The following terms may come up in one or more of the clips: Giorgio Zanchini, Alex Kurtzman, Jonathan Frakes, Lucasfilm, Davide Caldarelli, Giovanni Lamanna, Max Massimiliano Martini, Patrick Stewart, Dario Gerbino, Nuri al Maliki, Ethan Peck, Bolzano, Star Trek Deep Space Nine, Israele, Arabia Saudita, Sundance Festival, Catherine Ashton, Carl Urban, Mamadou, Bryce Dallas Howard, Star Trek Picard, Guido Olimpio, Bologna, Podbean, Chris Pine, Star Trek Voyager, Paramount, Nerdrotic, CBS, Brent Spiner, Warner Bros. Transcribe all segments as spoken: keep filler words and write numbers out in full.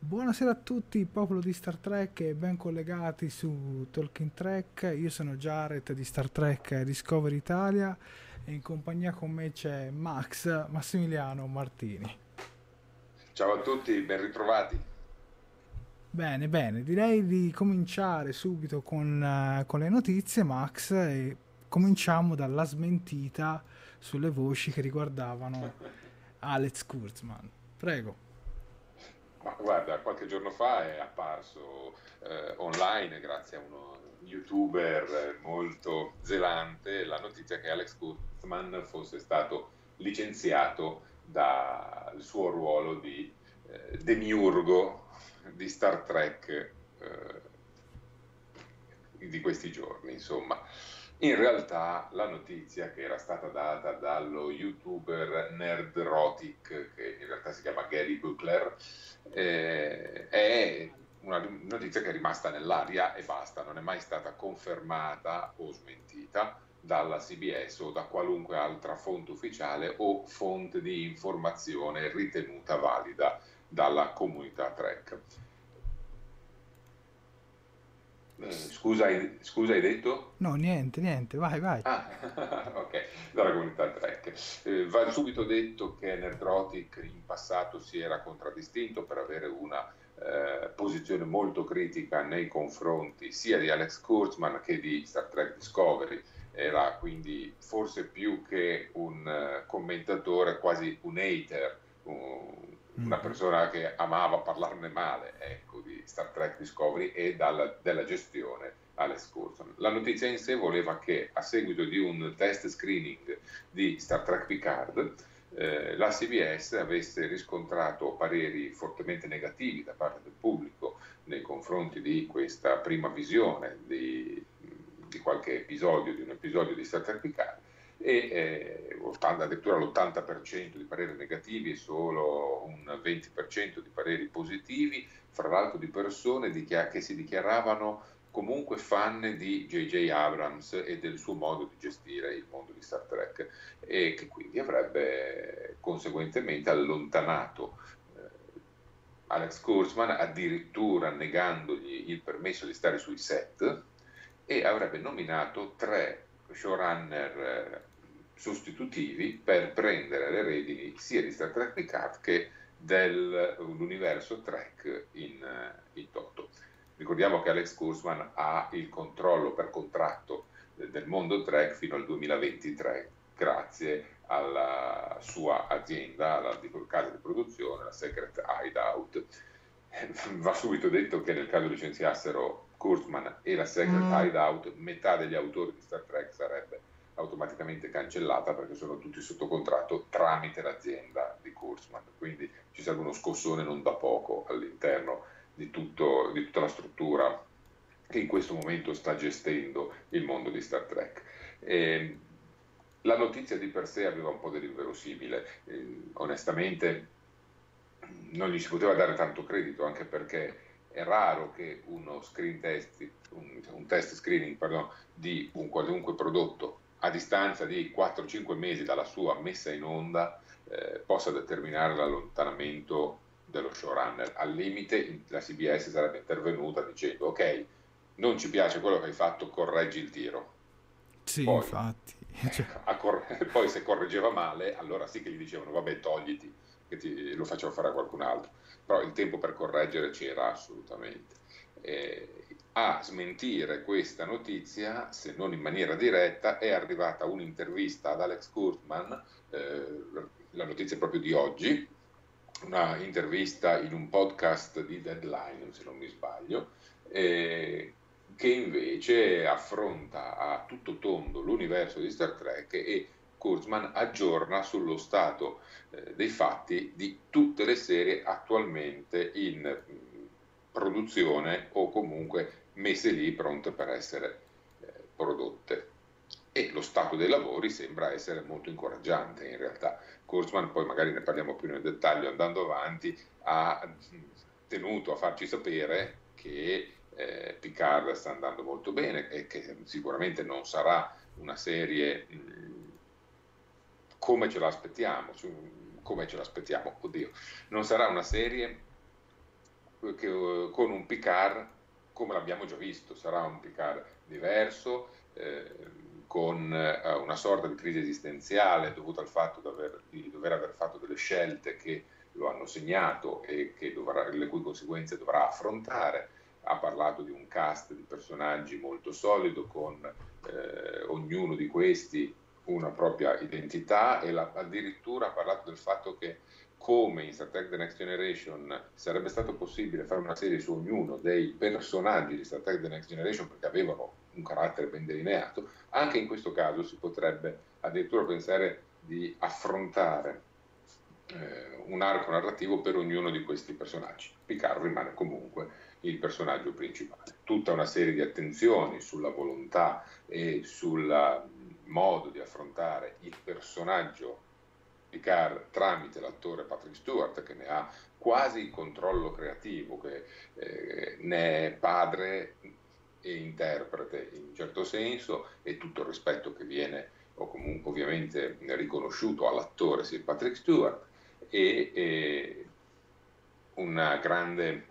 Buonasera a tutti, popolo di Star Trek e ben collegati su Talking Trek. Io sono Jared di Star Trek Discovery Italia e in compagnia con me c'è Max Massimiliano Martini. Ciao a tutti, ben ritrovati. Bene, bene, direi di cominciare subito con, uh, con le notizie, Max, e cominciamo dalla smentita sulle voci che riguardavano Alex Kurtzman. Prego. Ma guarda, qualche giorno fa è apparso eh, online, grazie a uno youtuber molto zelante, la notizia che Alex Kurtzman fosse stato licenziato dal suo ruolo di eh, demiurgo di Star Trek eh, di questi giorni, insomma. In realtà la notizia, che era stata data dallo youtuber Nerdrotic, che in realtà si chiama Gary Buchler, eh, è una notizia che è rimasta nell'aria e basta, non è mai stata confermata o smentita dalla C B S o da qualunque altra fonte ufficiale o fonte di informazione ritenuta valida dalla comunità Trek. Scusa, scusa, hai detto? No, niente, niente, vai, vai. Ah, ok, dalla comunità Trek. Eh, va subito detto che Nerdrotic in passato si era contraddistinto per avere una eh, posizione molto critica nei confronti sia di Alex Kurtzman che di Star Trek Discovery. Era quindi forse più che un uh, commentatore, quasi un hater, un, una persona che amava parlarne male, ecco, di Star Trek Discovery e dalla, della gestione Alex Kurtzman. La notizia in sé voleva che, a seguito di un test screening di Star Trek Picard, eh, la C B S avesse riscontrato pareri fortemente negativi da parte del pubblico nei confronti di questa prima visione di, di qualche episodio, di un episodio di Star Trek Picard, e eh, ottanta, addirittura l'ottanta per cento di pareri negativi e solo un venti per cento di pareri positivi, fra l'altro di persone dichiar- che si dichiaravano comunque fan di J J. Abrams e del suo modo di gestire il mondo di Star Trek, e che quindi avrebbe conseguentemente allontanato eh, Alex Kurtzman, addirittura negandogli il permesso di stare sui set, e avrebbe nominato tre showrunner eh, sostitutivi per prendere le redini sia di Star Trek Picard che dell'universo Trek in, in toto. Ricordiamo che Alex Kurtzman ha il controllo per contratto eh, del mondo Trek fino al duemilaventitré, grazie alla sua azienda, alla casa di produzione, la Secret Hideout. Va subito detto che nel caso licenziassero Kurtzman e la Secret mm. Hideout, metà degli autori di Star Trek sarebbe automaticamente cancellata, perché sono tutti sotto contratto tramite l'azienda di Kurtzman, quindi ci serve uno scossone non da poco all'interno di, tutto, di tutta la struttura che in questo momento sta gestendo il mondo di Star Trek. E la notizia di per sé aveva un po' dell'inverosimile, eh, onestamente non gli si poteva dare tanto credito, anche perché è raro che uno screen test, un, un test screening pardon, di un qualunque prodotto a distanza di quattro cinque mesi dalla sua messa in onda eh, possa determinare l'allontanamento dello showrunner. Al limite la C B S sarebbe intervenuta dicendo: ok, non ci piace quello che hai fatto, correggi il tiro. Sì, poi, infatti. Cioè... eh, cor- poi se correggeva male, allora sì che gli dicevano: vabbè, togliti, che ti, lo facevo fare a qualcun altro, però il tempo per correggere c'era assolutamente. Eh, a smentire questa notizia, se non in maniera diretta, è arrivata un'intervista ad Alex Kurtzman, eh, la notizia è proprio di oggi, una intervista in un podcast di Deadline, se non mi sbaglio, eh, che invece affronta a tutto tondo l'universo di Star Trek e Kurtzman aggiorna sullo stato eh, dei fatti di tutte le serie attualmente in produzione o comunque messe lì pronte per essere eh, prodotte. E lo stato dei lavori sembra essere molto incoraggiante in realtà. Kurtzman, poi magari ne parliamo più nel dettaglio andando avanti, ha tenuto a farci sapere che eh, Picard sta andando molto bene e che sicuramente non sarà una serie mh, come ce l'aspettiamo, come ce l'aspettiamo, oddio, non sarà una serie che, uh, con un Picard come l'abbiamo già visto, sarà un Picard diverso, eh, con una sorta di crisi esistenziale dovuta al fatto d'aver, di dover aver fatto delle scelte che lo hanno segnato e che dovrà, le cui conseguenze dovrà affrontare. Ha parlato di un cast di personaggi molto solido, con eh, ognuno di questi una propria identità, e la, addirittura ha parlato del fatto che, come in Star Trek The Next Generation sarebbe stato possibile fare una serie su ognuno dei personaggi di Star Trek The Next Generation perché avevano un carattere ben delineato, anche in questo caso si potrebbe addirittura pensare di affrontare eh, un arco narrativo per ognuno di questi personaggi. Picard rimane comunque il personaggio principale. Tutta una serie di attenzioni sulla volontà e sul modo di affrontare il personaggio Picard tramite l'attore Patrick Stewart, che ne ha quasi il controllo creativo, che eh, ne è padre e interprete in un certo senso, e tutto il rispetto che viene o comunque ovviamente riconosciuto all'attore Sir Patrick Stewart, e, e una grande,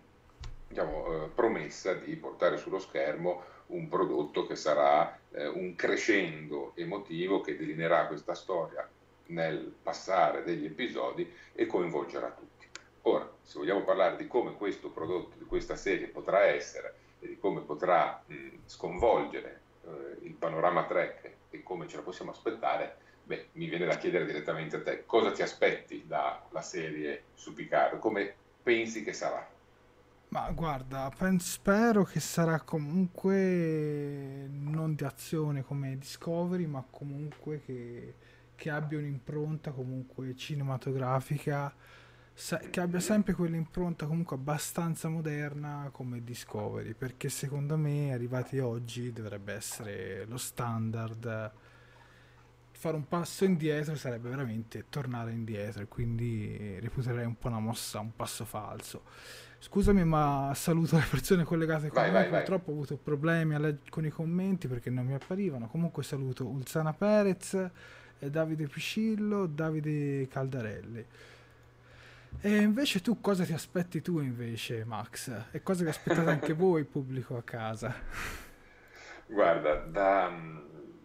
diciamo, eh, promessa di portare sullo schermo un prodotto che sarà eh, un crescendo emotivo che delineerà questa storia nel passare degli episodi e coinvolgerà tutti. Ora, se vogliamo parlare di come questo prodotto, di questa serie potrà essere e di come potrà mh, sconvolgere eh, il panorama Trek e come ce la possiamo aspettare, beh, mi viene da chiedere direttamente a te: cosa ti aspetti dalla serie su Picard? Come pensi che sarà? Ma guarda, penso, spero che sarà comunque non di azione come Discovery, ma comunque che che abbia un'impronta comunque cinematografica, che abbia sempre quell'impronta comunque abbastanza moderna come Discovery, perché secondo me arrivati oggi dovrebbe essere lo standard. Fare un passo indietro sarebbe veramente tornare indietro, e quindi reputerei un po' una mossa, un passo falso. Scusami, ma saluto le persone collegate con vai, me, vai, purtroppo vai. Ho avuto problemi a leg- con i commenti perché non mi apparivano. Comunque saluto Ulzana Perez, Davide Piscillo, Davide Caldarelli. E invece tu cosa ti aspetti tu invece, Max? E cosa vi aspettate anche voi, pubblico a casa? Guarda, da,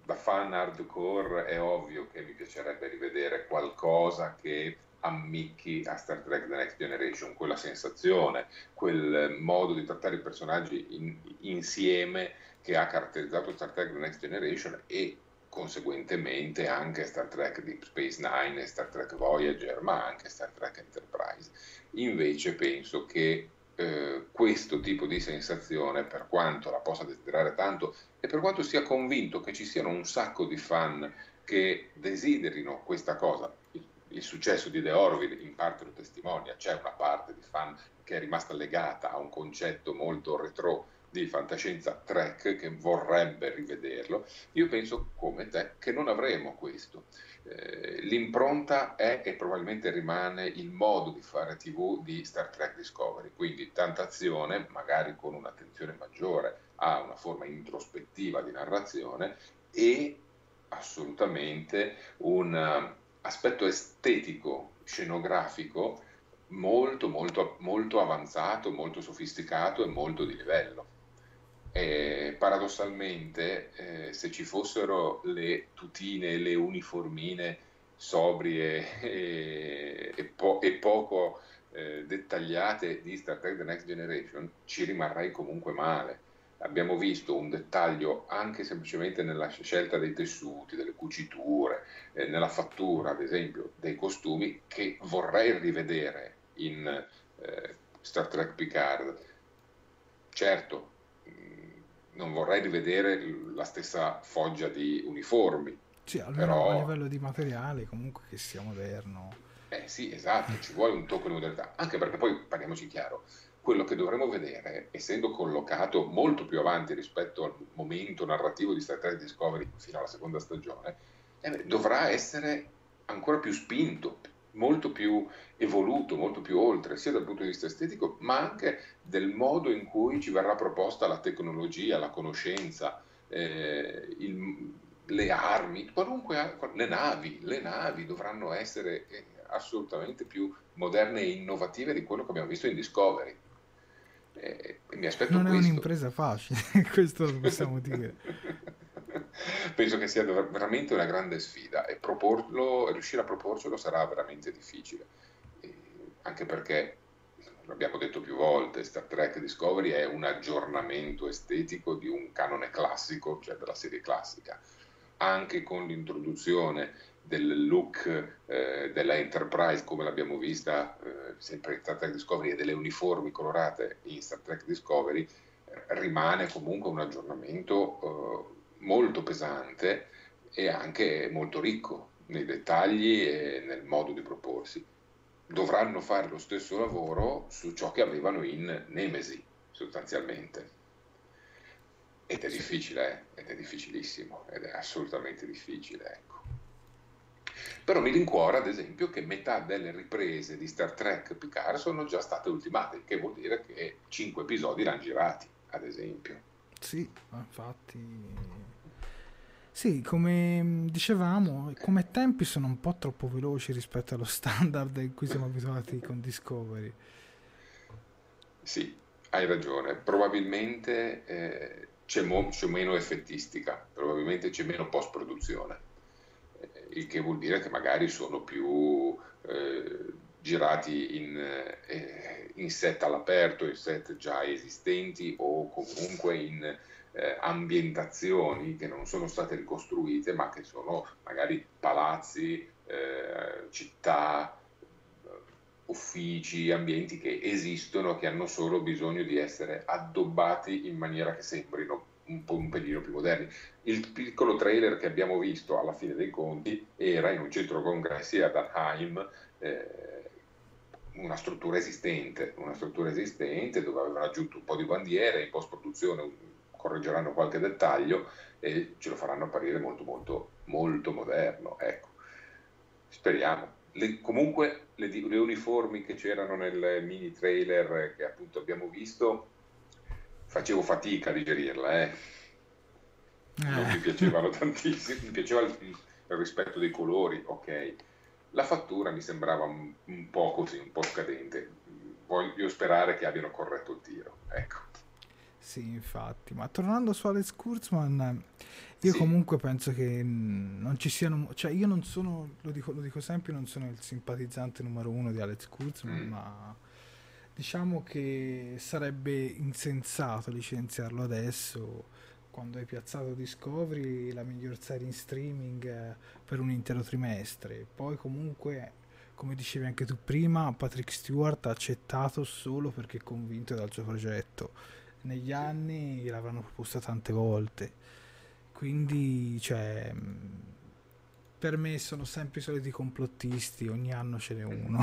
da fan hardcore è ovvio che mi piacerebbe rivedere qualcosa che ammicchi a Star Trek The Next Generation, quella sensazione, quel modo di trattare i personaggi in, insieme che ha caratterizzato Star Trek The Next Generation e conseguentemente anche Star Trek Deep Space Nine, Star Trek Voyager, ma anche Star Trek Enterprise. Invece penso che eh, questo tipo di sensazione, per quanto la possa desiderare tanto e per quanto sia convinto che ci siano un sacco di fan che desiderino questa cosa, il, il successo di The Orville in parte lo testimonia, c'è una parte di fan che è rimasta legata a un concetto molto retro di fantascienza Trek che vorrebbe rivederlo. Io penso come te che non avremo questo. Eh, l'impronta è e probabilmente rimane il modo di fare tivù di Star Trek Discovery, quindi tanta azione, magari con un'attenzione maggiore a una forma introspettiva di narrazione, e assolutamente un aspetto estetico, scenografico molto, molto, molto avanzato, molto sofisticato e molto di livello. Eh, paradossalmente eh, se ci fossero le tutine, le uniformine sobrie e, e, po- e poco eh, dettagliate di Star Trek The Next Generation, ci rimarrei comunque male. Abbiamo visto un dettaglio anche semplicemente nella scelta dei tessuti, delle cuciture, eh, nella fattura ad esempio dei costumi, che vorrei rivedere in eh, Star Trek Picard. Certo, non vorrei rivedere la stessa foggia di uniformi. Sì, almeno però... a livello di materiale comunque che sia moderno. Eh sì, esatto, ci vuole un tocco di modernità, anche perché poi, parliamoci chiaro, quello che dovremo vedere, essendo collocato molto più avanti rispetto al momento narrativo di Star Trek Discovery fino alla seconda stagione, eh, dovrà essere ancora più spinto, molto più evoluto, molto più oltre, sia dal punto di vista estetico, ma anche del modo in cui ci verrà proposta la tecnologia, la conoscenza, eh, il, le armi, qualunque, le navi, le navi dovranno essere assolutamente più moderne e innovative di quello che abbiamo visto in Discovery. Eh, mi aspetto non questo. È un'impresa facile, questo lo possiamo dire. Penso che sia veramente una grande sfida e proporlo, riuscire a proporcelo sarà veramente difficile, eh, anche perché, l'abbiamo detto più volte, Star Trek Discovery è un aggiornamento estetico di un canone classico, cioè della serie classica, anche con l'introduzione del look eh, della Enterprise come l'abbiamo vista eh, sempre in Star Trek Discovery e delle uniformi colorate in Star Trek Discovery, eh, rimane comunque un aggiornamento eh, molto pesante e anche molto ricco nei dettagli e nel modo di proporsi. Dovranno fare lo stesso lavoro su ciò che avevano in Nemesi sostanzialmente, ed è difficile, eh? Ed è difficilissimo, ed è assolutamente difficile, ecco. Però mi rincuora, ad esempio, che metà delle riprese di Star Trek Picard sono già state ultimate, che vuol dire che cinque episodi l'hanno girati, ad esempio. Sì, infatti... Sì, come dicevamo, come tempi sono un po' troppo veloci rispetto allo standard in cui siamo abituati con Discovery. Sì, hai ragione. Probabilmente eh, c'è, mo- c'è meno effettistica, probabilmente c'è meno post-produzione. Il che vuol dire che magari sono più eh, girati in, eh, in set all'aperto, in set già esistenti o comunque in eh, ambientazioni che non sono state ricostruite, ma che sono magari palazzi, eh, città, uffici, ambienti che esistono, che hanno solo bisogno di essere addobbati in maniera che sembrino un po' un pelino più moderni. Il piccolo trailer che abbiamo visto alla fine dei conti era in un centro congressi ad Anaheim, eh, una struttura esistente, una struttura esistente dove avevano aggiunto un po' di bandiere, in post-produzione correggeranno qualche dettaglio e ce lo faranno apparire molto molto molto moderno, ecco. Speriamo. Le, comunque le, le uniformi che c'erano nel mini trailer che appunto abbiamo visto, facevo fatica a digerirla, eh. Non mi piacevano tantissimo, mi piaceva il, il rispetto dei colori, ok. La fattura mi sembrava un, un po' così, un po' scadente. Voglio sperare che abbiano corretto il tiro, ecco. Sì, infatti. Ma tornando su Alex Kurtzman, io sì. comunque penso che non ci siano... Cioè, io non sono, lo dico, lo dico sempre, non sono il simpatizzante numero uno di Alex Kurtzman, mm. ma... Diciamo che sarebbe insensato licenziarlo adesso, quando hai piazzato Discovery, la miglior serie in streaming per un intero trimestre. Poi comunque, come dicevi anche tu prima, Patrick Stewart ha accettato solo perché è convinto dal suo progetto. Negli anni gliel'avranno proposta tante volte. Quindi, cioè, per me sono sempre i soliti complottisti, ogni anno ce n'è uno,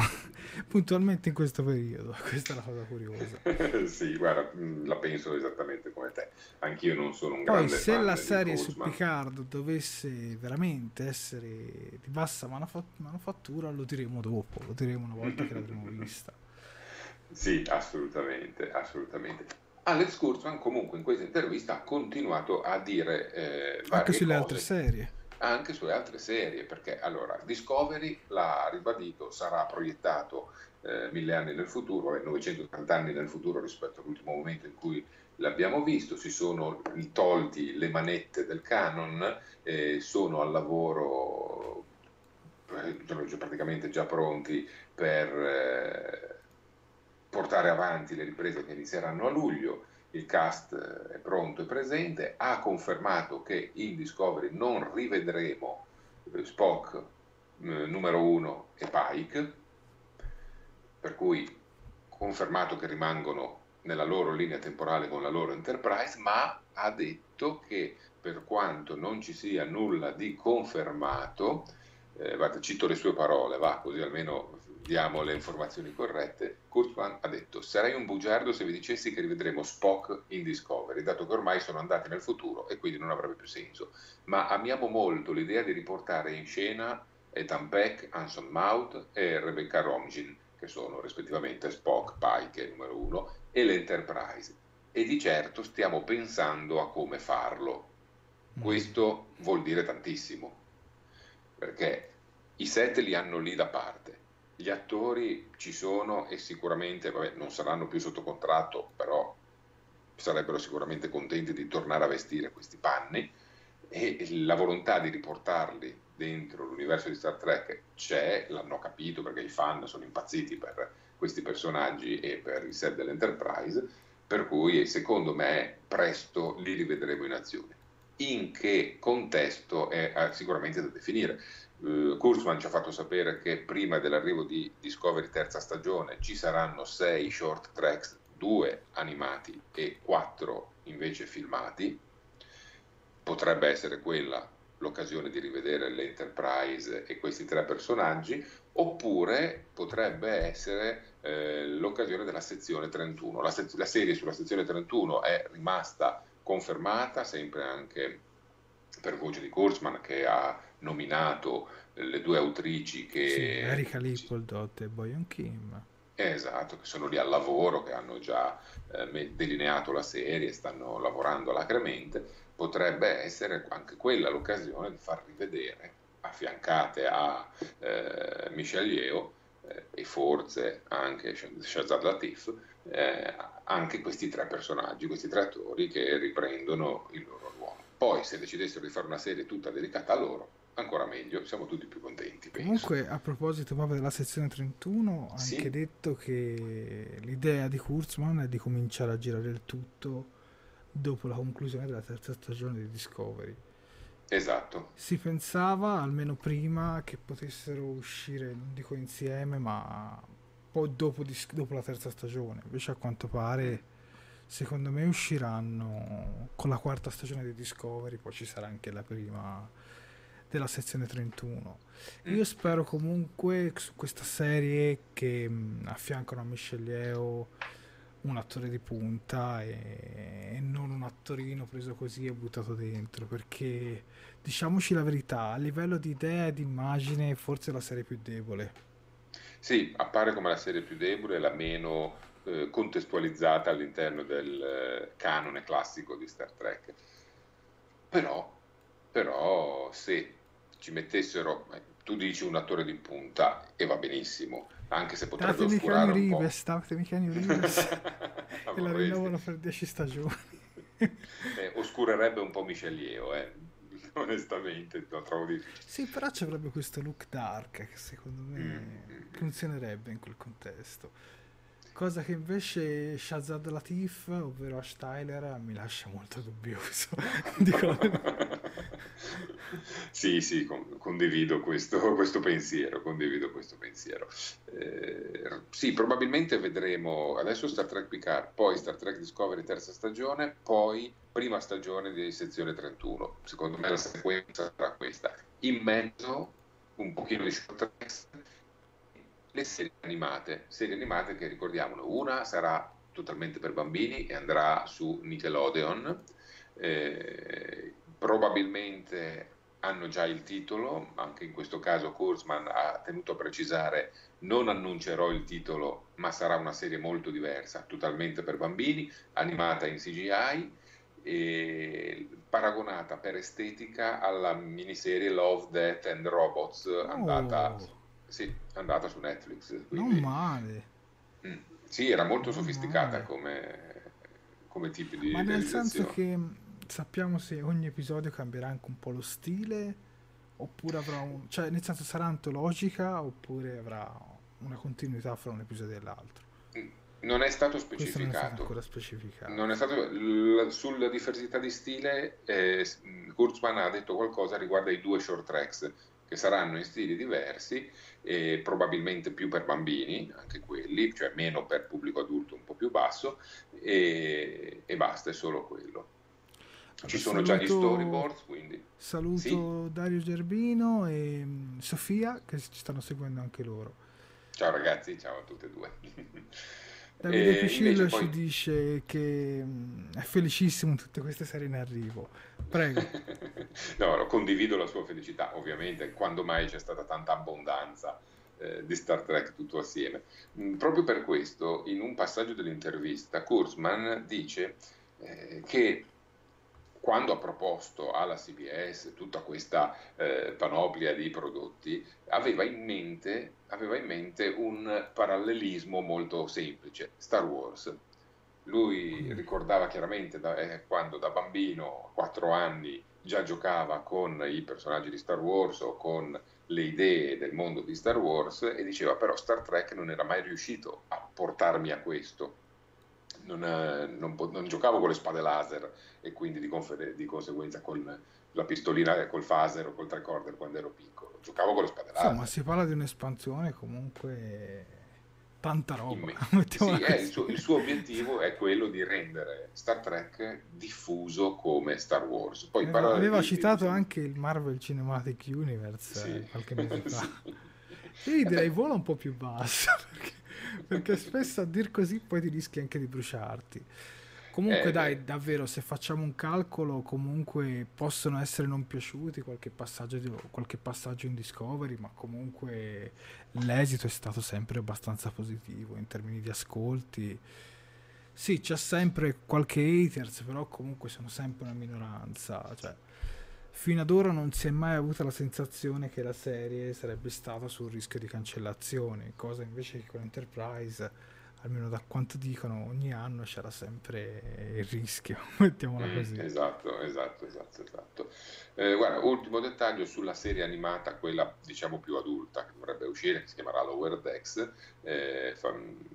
puntualmente in questo periodo, questa è la cosa curiosa. Sì, guarda, la penso esattamente come te, anch'io non sono un Poi, grande fan. Poi se la serie su Picard dovesse veramente essere di bassa manufattura, lo diremo dopo, lo diremo una volta che l'avremo vista. Sì, assolutamente, assolutamente. Alex Kurtzman comunque in questa intervista ha continuato a dire eh, anche varie sulle cose. Altre serie. Anche sulle altre serie, perché allora Discovery l'ha ribadito, sarà proiettato eh, mille anni nel futuro e novecentottanta anni nel futuro rispetto all'ultimo momento in cui l'abbiamo visto, si sono tolti le manette del canon, eh, sono al lavoro, eh, praticamente già pronti per eh, portare avanti le riprese che inizieranno a luglio. Il cast è pronto e presente, ha confermato che in Discovery non rivedremo Spock eh, numero uno e Pike, per cui confermato che rimangono nella loro linea temporale con la loro Enterprise, ma ha detto che per quanto non ci sia nulla di confermato, eh, guarda, cito le sue parole, va, così almeno diamo le informazioni corrette, Kurtzman ha detto: sarei un bugiardo se vi dicessi che rivedremo Spock in Discovery, dato che ormai sono andati nel futuro e quindi non avrebbe più senso, ma amiamo molto l'idea di riportare in scena Ethan Peck, Anson Mount e Rebecca Romijn, che sono rispettivamente Spock, Pike, numero uno, e l'Enterprise, e di certo stiamo pensando a come farlo. Questo vuol dire tantissimo, perché i set li hanno lì da parte, gli attori ci sono e sicuramente, vabbè, non saranno più sotto contratto, però sarebbero sicuramente contenti di tornare a vestire questi panni, e la volontà di riportarli dentro l'universo di Star Trek c'è, l'hanno capito perché i fan sono impazziti per questi personaggi e per il set dell'Enterprise, per cui secondo me presto li rivedremo in azione. In che contesto è sicuramente da definire. Uh, Kurtzman ci ha fatto sapere che prima dell'arrivo di Discovery terza stagione ci saranno sei short tracks, due animati e quattro invece filmati. Potrebbe essere quella l'occasione di rivedere l'Enterprise e questi tre personaggi, oppure potrebbe essere eh, l'occasione della sezione trentuno. La, se- la serie sulla sezione trentuno è rimasta confermata, sempre anche per voce di Kurtzman, che ha nominato le due autrici che... Sì, Erika Lipoldot e Boyon Kim. Esatto, che sono lì al lavoro, che hanno già eh, delineato la serie, stanno lavorando alacremente. Potrebbe essere anche quella l'occasione di far rivedere, affiancate a eh, Michelle Yeoh eh, e forse anche Shazad Latif, eh, anche questi tre personaggi, questi tre attori che riprendono il loro ruolo. Poi se decidessero di fare una serie tutta dedicata a loro, ancora meglio, siamo tutti più contenti, penso. Comunque, a proposito proprio della sezione trentuno, ha sì. anche detto che l'idea di Kurtzman è di cominciare a girare il tutto dopo la conclusione della terza stagione di Discovery. Esatto. Si pensava, almeno prima, che potessero uscire, non dico insieme, ma poi dopo, dis- dopo la terza stagione. Invece a quanto pare, secondo me, usciranno con la quarta stagione di Discovery, poi ci sarà anche la prima della sezione trentuno. Mm. Io spero comunque su questa serie che affiancano a Michelle Yeoh un attore di punta e, e non un attorino preso così e buttato dentro, perché diciamoci la verità, a livello di idea e di immagine forse è la serie più debole. Sì, appare come la serie più debole, la meno eh, contestualizzata all'interno del eh, canone classico di Star Trek, però, però se ci mettessero, tu dici un attore di punta e va benissimo, anche se potrebbe datemi oscurare un po'. Datemi Keanu Reeves, che la rinnovano per dieci stagioni. eh, oscurerebbe un po' Michelle Yeoh, eh. Onestamente, lo trovo difficile. Sì, però c'è proprio questo look dark che secondo me mm-hmm. funzionerebbe in quel contesto. Cosa che invece Shazad Latif, ovvero Ash Tyler, mi lascia molto dubbioso. Di sì, sì, con, condivido questo, questo pensiero, condivido questo pensiero. Eh, sì, probabilmente vedremo adesso Star Trek Picard, poi Star Trek Discovery terza stagione, poi prima stagione di sezione trentuno. Secondo me la sequenza sarà questa. In mezzo un pochino di short tracks, le serie animate, serie animate che ricordiamolo, una sarà totalmente per bambini e andrà su Nickelodeon, eh, probabilmente hanno già il titolo, anche in questo caso Kurtzman ha tenuto a precisare: non annuncerò il titolo, ma sarà una serie molto diversa, totalmente per bambini, animata in C G I e paragonata per estetica alla miniserie Love, Death and Robots andata oh. Sì, è andata su Netflix. Quindi... Non male. Mm. Sì, era molto non sofisticata come, come tipo di... Ma nel senso che sappiamo se ogni episodio cambierà anche un po' lo stile, oppure avrà un... Cioè, nel senso, sarà antologica, oppure avrà una continuità fra un episodio e l'altro. Mm. Non è stato specificato. Non è stato ancora specificato. Non è stato... L- sulla diversità di stile, eh, Kurtzman ha detto qualcosa riguardo ai due short tracks che saranno in stili diversi, e probabilmente più per bambini, anche quelli, cioè meno per pubblico adulto un po' più basso, e, e basta, è solo quello. Ci sono saluto, già gli storyboard, quindi... Saluto sì? Dario Gerbino e Sofia, che ci stanno seguendo anche loro. Ciao ragazzi, ciao a tutte e due. Davide Piscillo poi... ci dice che è felicissimo tutte queste serie in arrivo. Prego. No, condivido la sua felicità, ovviamente, quando mai c'è stata tanta abbondanza eh, di Star Trek tutto assieme. Mm, proprio per questo, in un passaggio dell'intervista, Kurtzman dice eh, che quando ha proposto alla C B S tutta questa eh, panoplia di prodotti, aveva in mente, aveva in mente un parallelismo molto semplice, Star Wars. Lui ricordava chiaramente da, eh, quando da bambino, a quattro anni, già giocava con i personaggi di Star Wars o con le idee del mondo di Star Wars, e diceva però Star Trek non era mai riuscito a portarmi a questo. Non, non, non giocavo con le spade laser e quindi di, confede, di conseguenza con la pistolina, col phaser o col tricorder quando ero piccolo, giocavo con le spade laser. Insomma, si parla di un'espansione comunque tanta roba. Sì, è, il, suo, il suo obiettivo è quello di rendere Star Trek diffuso come Star Wars. Poi ne, aveva di, citato di... anche il Marvel Cinematic Universe sì. qualche mese fa. Sì. Io direi vola un po' più basso perché... perché spesso a dir così poi ti rischi anche di bruciarti. Comunque eh, dai, davvero, se facciamo un calcolo, comunque possono essere non piaciuti qualche passaggio, di, qualche passaggio in Discovery, ma comunque l'esito è stato sempre abbastanza positivo in termini di ascolti. Sì, c'è sempre qualche haters, però comunque sono sempre una minoranza, cioè fino ad ora non si è mai avuta la sensazione che la serie sarebbe stata sul rischio di cancellazione, cosa invece che con Enterprise, almeno da quanto dicono, ogni anno c'era sempre il rischio, mettiamola così. Mm, esatto, esatto, esatto, esatto. Eh, guarda, ultimo dettaglio sulla serie animata, quella diciamo più adulta, che dovrebbe uscire, che si chiamerà Lower Decks, eh,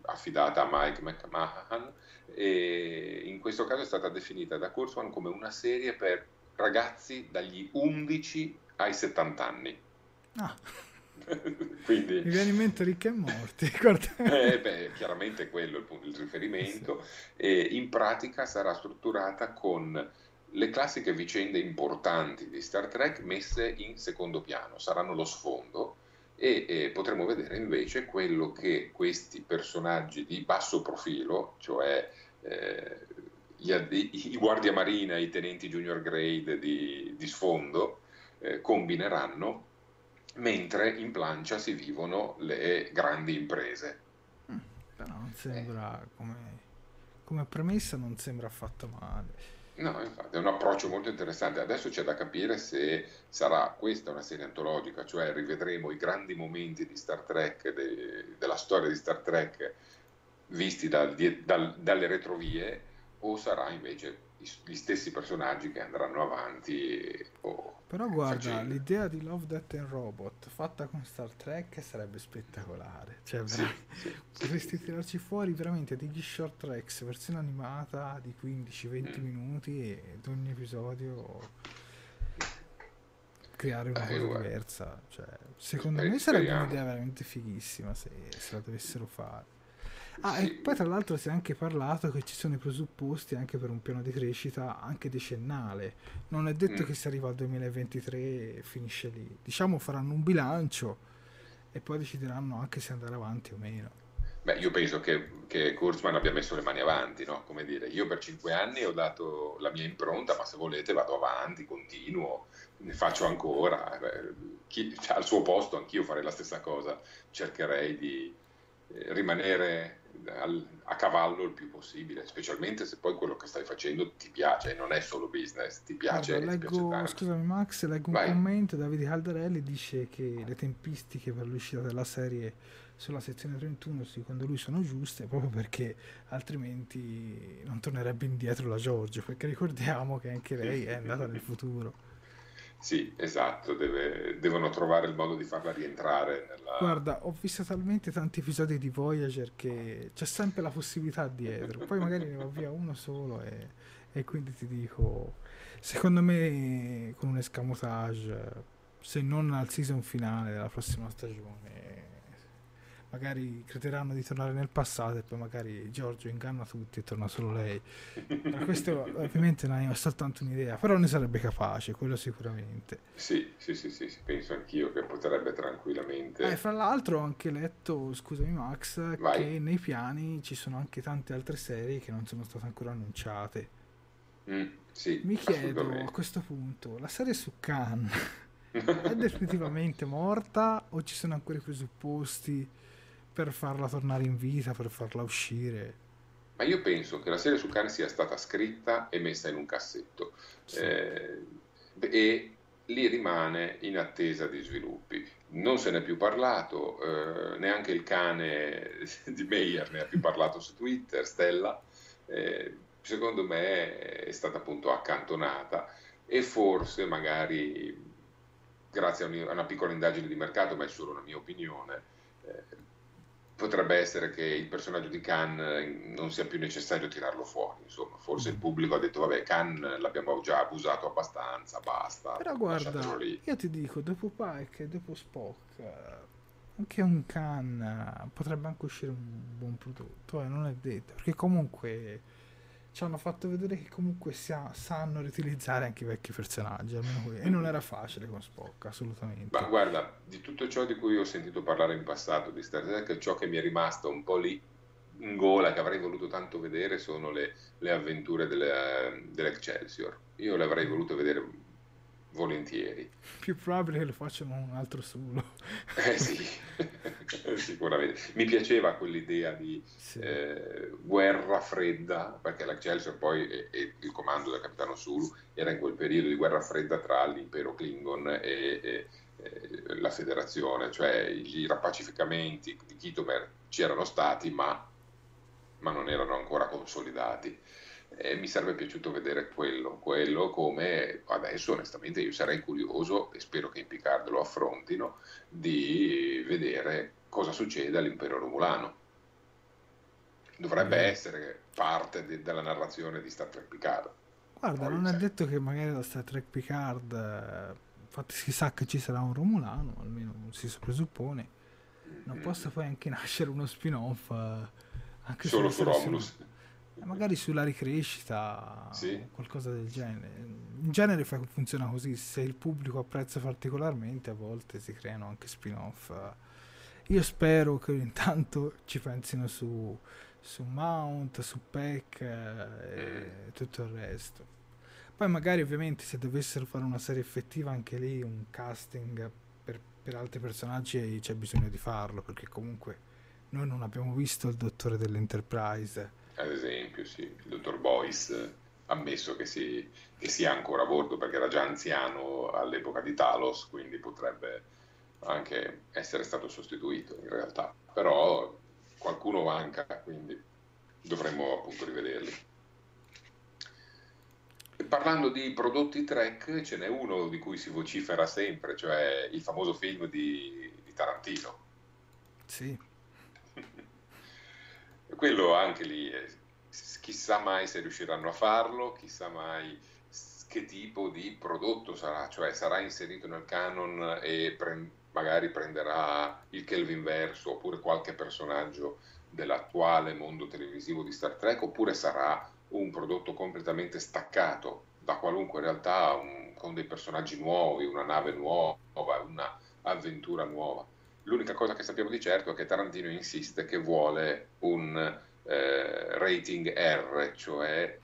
affidata a Mike McMahon, e in questo caso è stata definita da Kurtzman come una serie per ragazzi dagli undici ai settanta anni. Ah. Quindi... mi viene in mente Ricchi e Morti. eh, beh, chiaramente quello è il, punto, il riferimento. Sì. E in pratica sarà strutturata con le classiche vicende importanti di Star Trek messe in secondo piano, saranno lo sfondo, e eh, potremo vedere invece quello che questi personaggi di basso profilo, cioè eh, i guardia marina, i tenenti junior grade di, di sfondo eh, combineranno, mentre in plancia si vivono le grandi imprese. Mm, però non sembra eh. come, come premessa non sembra affatto male. No, infatti è un approccio molto interessante. Adesso c'è da capire se sarà questa una serie antologica, cioè rivedremo i grandi momenti di Star Trek, de, della storia di Star Trek visti dal, dal, dalle retrovie, o sarà invece gli stessi personaggi che andranno avanti. Oh, però guarda, facendo. L'idea di Love, Death and Robot fatta con Star Trek sarebbe spettacolare, cioè sì, sì, potresti sì. tirarci fuori veramente degli short tracks versione animata di quindici venti mm. minuti, e ad ogni episodio creare una eh, cosa guarda. diversa, cioè, secondo Speriamo. me sarebbe un'idea veramente fighissima se, se la dovessero fare. Ah, sì. E poi tra l'altro si è anche parlato che ci sono i presupposti anche per un piano di crescita anche decennale. Non è detto mm. che si arriva al duemilaventitré e finisce lì. Diciamo faranno un bilancio e poi decideranno anche se andare avanti o meno. Beh, io penso che, che Kurtzman abbia messo le mani avanti, no? Come dire, io per cinque anni ho dato la mia impronta, ma se volete vado avanti, continuo, ne faccio ancora. Chi, al suo posto anch'io farei la stessa cosa, cercherei di rimanere al, a cavallo il più possibile, specialmente se poi quello che stai facendo ti piace e non è solo business, ti piace. Guarda, leggo, ti piace tanto. Scusami Max, leggo un Vai. commento. Davide Caldarelli dice che le tempistiche per l'uscita della serie sulla sezione trentuno secondo lui sono giuste, proprio perché altrimenti non tornerebbe indietro la Giorgio, perché ricordiamo che anche lei è andata nel futuro. Sì, esatto, deve, devono trovare il modo di farla rientrare nella... Guarda, ho visto talmente tanti episodi di Voyager che c'è sempre la possibilità dietro, poi magari ne va via uno solo e, e quindi ti dico, secondo me con un escamotage se non al season finale della prossima stagione, magari crederanno di tornare nel passato e poi magari Giorgio inganna tutti e torna solo lei. Ma questo ovviamente non è soltanto un'idea, però ne sarebbe capace, quello sicuramente. Sì, sì, sì, sì, penso anch'io che potrebbe tranquillamente. Eh, fra l'altro ho anche letto, scusami Max, Vai. che nei piani ci sono anche tante altre serie che non sono state ancora annunciate. Mm, sì, mi chiedo a questo punto, la serie su Khan è definitivamente morta o ci sono ancora i presupposti per farla tornare in vita, per farla uscire? Ma io penso che la serie su Khan sia stata scritta e messa in un cassetto, sì. eh, e lì rimane in attesa di sviluppi. Non se n'è più parlato, eh, neanche il cane di Meyer ne ha più parlato su Twitter, Stella. Eh, secondo me è stata appunto accantonata e forse magari grazie a una piccola indagine di mercato, ma è solo una mia opinione, eh, potrebbe essere che il personaggio di Khan non sia più necessario tirarlo fuori, insomma, forse il pubblico ha detto vabbè, Khan l'abbiamo già abusato abbastanza, basta. Però guarda, lì. Io ti dico, dopo Pike e dopo Spock, anche un Khan potrebbe anche uscire un buon prodotto, eh, non è detto, perché comunque ci hanno fatto vedere che comunque sia, sanno riutilizzare anche i vecchi personaggi, almeno e non era facile con Spock, assolutamente. Ma guarda, di tutto ciò di cui ho sentito parlare in passato di Star Trek, ciò che mi è rimasto un po' lì in gola, che avrei voluto tanto vedere, sono le, le avventure delle, dell'Excelsior. Io le avrei voluto vedere volentieri. Più probabile che lo facciano un altro solo. Eh sì, sicuramente. Mi piaceva quell'idea di sì. eh, guerra fredda, perché l'Excelsior poi e, e il comando del capitano Sulu era in quel periodo di guerra fredda tra l'impero Klingon e, e, e la federazione, cioè i rapacificamenti di Kitomer c'erano stati ma, ma non erano ancora consolidati. E mi sarebbe piaciuto vedere quello, quello come adesso onestamente io sarei curioso, e spero che in Picard lo affrontino, di vedere cosa succede all'impero romulano. Dovrebbe eh. essere parte de- della narrazione di Star Trek Picard. Guarda, non è detto che magari da Star Trek Picard, infatti si sa che ci sarà un romulano, almeno si presuppone, non mm-hmm. possa poi anche nascere uno spin-off anche solo su Romulus. Magari sulla ricrescita, sì. o qualcosa del genere. In genere funziona così, se il pubblico apprezza particolarmente a volte si creano anche spin-off. Io spero che intanto ci pensino su, su Mount, su Peck e mm. tutto il resto. Poi magari ovviamente se dovessero fare una serie effettiva anche lì un casting per, per altri personaggi c'è bisogno di farlo, perché comunque noi non abbiamo visto il dottore dell'Enterprise, ad esempio, sì, il dottor Boyce, ammesso che, si, che sia ancora a bordo, perché era già anziano all'epoca di Talos, quindi potrebbe anche essere stato sostituito in realtà, però qualcuno manca, quindi dovremmo appunto rivederli. E parlando di prodotti Trek, ce n'è uno di cui si vocifera sempre, cioè il famoso film di, di Tarantino. Sì. Quello anche lì, eh, chissà mai se riusciranno a farlo, chissà mai che tipo di prodotto sarà, cioè sarà inserito nel canon e pre- magari prenderà il Kelvinverso oppure qualche personaggio dell'attuale mondo televisivo di Star Trek, oppure sarà un prodotto completamente staccato da qualunque realtà, un, con dei personaggi nuovi, una nave nuova, una avventura nuova. L'unica cosa che sappiamo di certo è che Tarantino insiste che vuole un eh, rating R, cioè